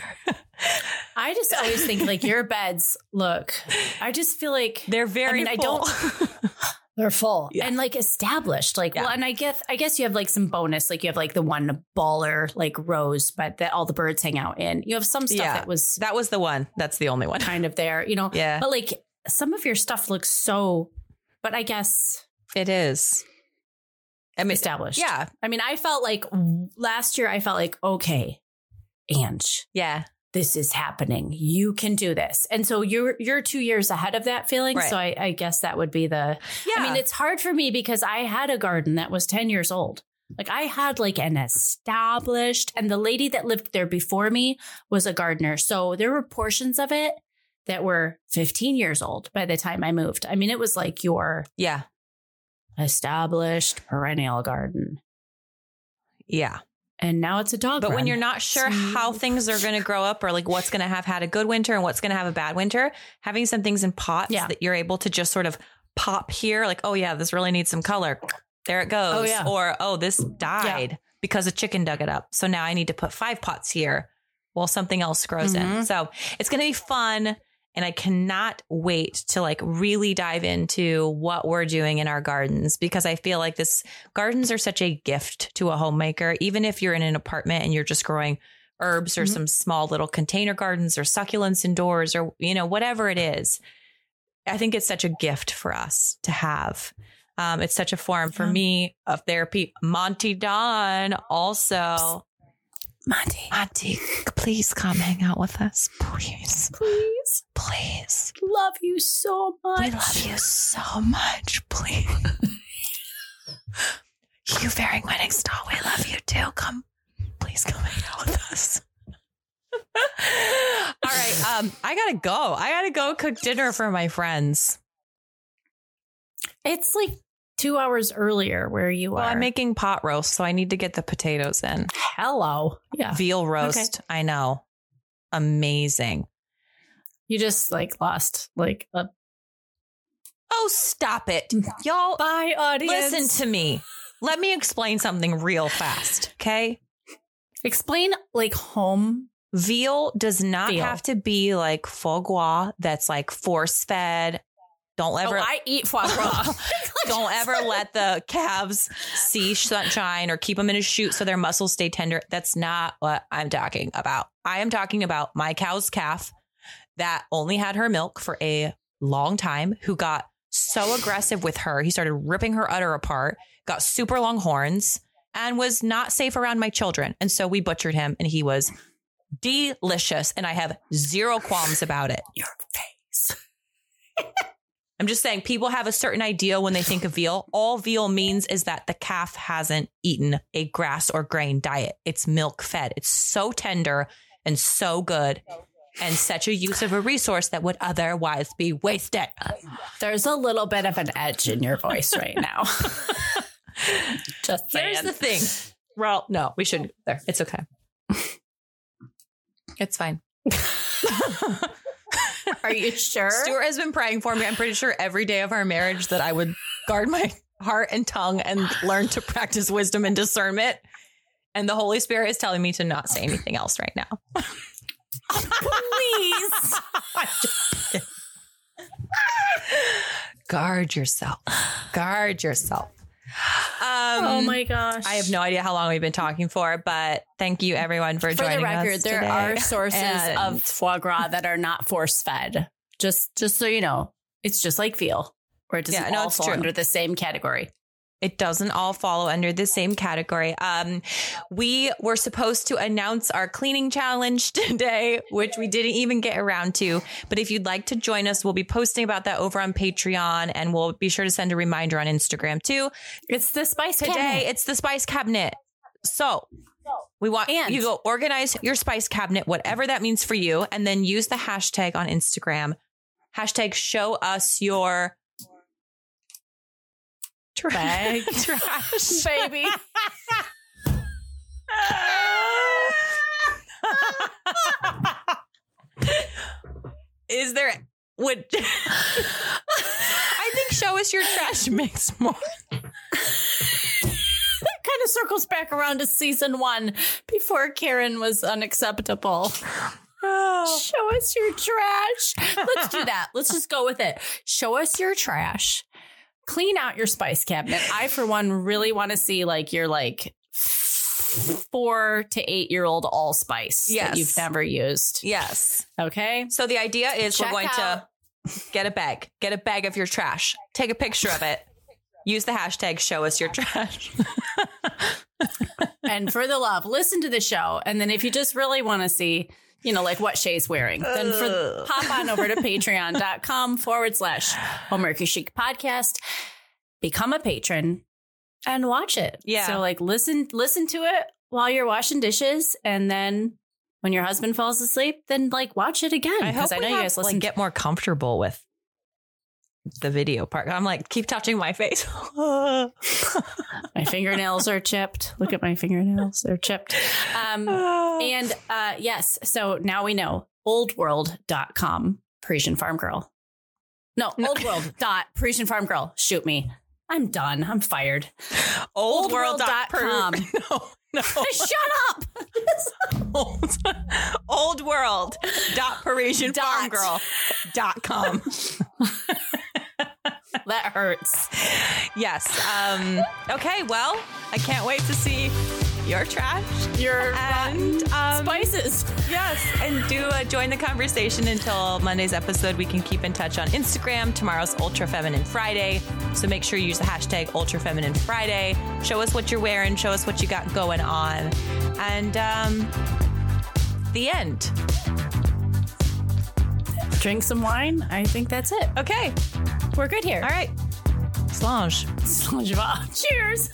I just always think like your beds look, I just feel like they're very full. They're full and like established, like, well, and I guess you have like some bonus, like you have like the one baller, like rose, but that all the birds hang out in. You have some stuff that was the one. That's the only one kind of there, you know. Yeah. But like some of your stuff looks so, but I guess it is. I mean, established. Yeah. I mean, I felt like last year, I felt like, okay, Ange. Yeah. This is happening. You can do this. And so you're 2 years ahead of that feeling. Right. So I guess that would be the, I mean, it's hard for me because I had a garden that was 10 years old. Like I had like an established, and the lady that lived there before me was a gardener. So there were portions of it that were 15 years old by the time I moved. I mean, it was like your established perennial garden. Yeah. And now it's a dog. But run. When you're not sure how things are going to grow up, or like what's going to have had a good winter and what's going to have a bad winter, having some things in pots that you're able to just sort of pop here. Like, oh, yeah, this really needs some color. There it goes. Oh, yeah. Or, oh, this died because a chicken dug it up. So now I need to put 5 pots here while something else grows in. So it's going to be fun. And I cannot wait to like really dive into what we're doing in our gardens, because I feel like gardens are such a gift to a homemaker. Even if you're in an apartment and you're just growing herbs or some small little container gardens or succulents indoors or, you know, whatever it is, I think it's such a gift for us to have. It's such a form for me of therapy. Monty Don also. Monty, please come hang out with us. Please. Love you so much. We love you so much. Please. You wearing wedding style. We love you too. Come. Please come hang out with us. All right. I gotta go cook dinner for my friends. It's like 2 hours earlier where you are. Well, I'm making pot roast, so I need to get the potatoes in. Hello. Yeah. Veal roast. Okay. I know. Amazing. You just like lost like a. Oh, stop it. Y'all. Bye, audience. Listen to me. Let me explain something real fast. Okay. Explain like home. Veal does not have to be like foie gras that's like force fed. Don't ever. Oh, I eat foie gras. Don't ever let the calves see sunshine or keep them in a chute so their muscles stay tender. That's not what I'm talking about. I am talking about my cow's calf that only had her milk for a long time, who got so aggressive with her. He started ripping her udder apart, got super long horns, and was not safe around my children. And so we butchered him, and he was delicious. And I have zero qualms about it. Your face. I'm just saying, people have a certain idea when they think of veal. All veal means is that the calf hasn't eaten a grass or grain diet. It's milk fed. It's so tender and so good, and such a use of a resource that would otherwise be wasted. There's a little bit of an edge in your voice right now. Just saying. Here's the thing. Well, no, we shouldn't. There. It's okay. It's fine. Are you sure? Stuart has been praying for me. I'm pretty sure every day of our marriage that I would guard my heart and tongue and learn to practice wisdom and discernment. And the Holy Spirit is telling me to not say anything else right now. Please. Guard yourself. Oh my gosh. I have no idea how long we've been talking for, but thank you everyone for joining us. For the record, there are sources of foie gras that are not force fed. Just so you know, it's just like veal, where it doesn't fall under the same category. It doesn't all fall under the same category. We were supposed to announce our cleaning challenge today, which we didn't even get around to. But if you'd like to join us, we'll be posting about that over on Patreon, and we'll be sure to send a reminder on Instagram too. It's the spice today. Cabinet. It's the spice cabinet. So we want you to go organize your spice cabinet, whatever that means for you, and then use the hashtag on Instagram. Hashtag show us your bag trash, baby. Is there would I think show us your trash makes more that kind of circles back around to season one before Karen was unacceptable. Oh. Show us your trash. Let's do that. Let's just go with it. Show us your trash. Clean out your spice cabinet. I, for one, really want to see like your like 4 to 8 year old allspice that you've never used. Yes. Okay. So the idea is we're going to get a bag of your trash, take a picture of it, use the hashtag show us your trash. And for the love, listen to the show. And then if you just really want to see, you know, like what Shea's wearing, then pop on over to patreon.com/Homemaker Chic Podcast, become a patron and watch it. Yeah. So like, listen to it while you're washing dishes. And then when your husband falls asleep, then like watch it again. Because I know you guys listen like, get more comfortable with the video part. I'm like, keep touching my face. My fingernails are chipped. Look at my fingernails. They're chipped. Yes. So now we know oldworld.com Parisian Farm Girl. No. oldworld.parisianfarmgirl. Shoot me. I'm done. I'm fired. Oldworld.com. No. Shut up. oldworld.parisianfarmgirl.com. That hurts. Yes. Okay. Well, I can't wait to see your trash, your and spices. Yes. And do join the conversation until Monday's episode. We can keep in touch on Instagram. Tomorrow's Ultra Feminine Friday. So make sure you use the hashtag Ultra Feminine Friday. Show us what you're wearing. Show us what you got going on. And the end. Drink some wine. I think that's it. Okay. We're good here. All right. Slange. Slange va. Cheers.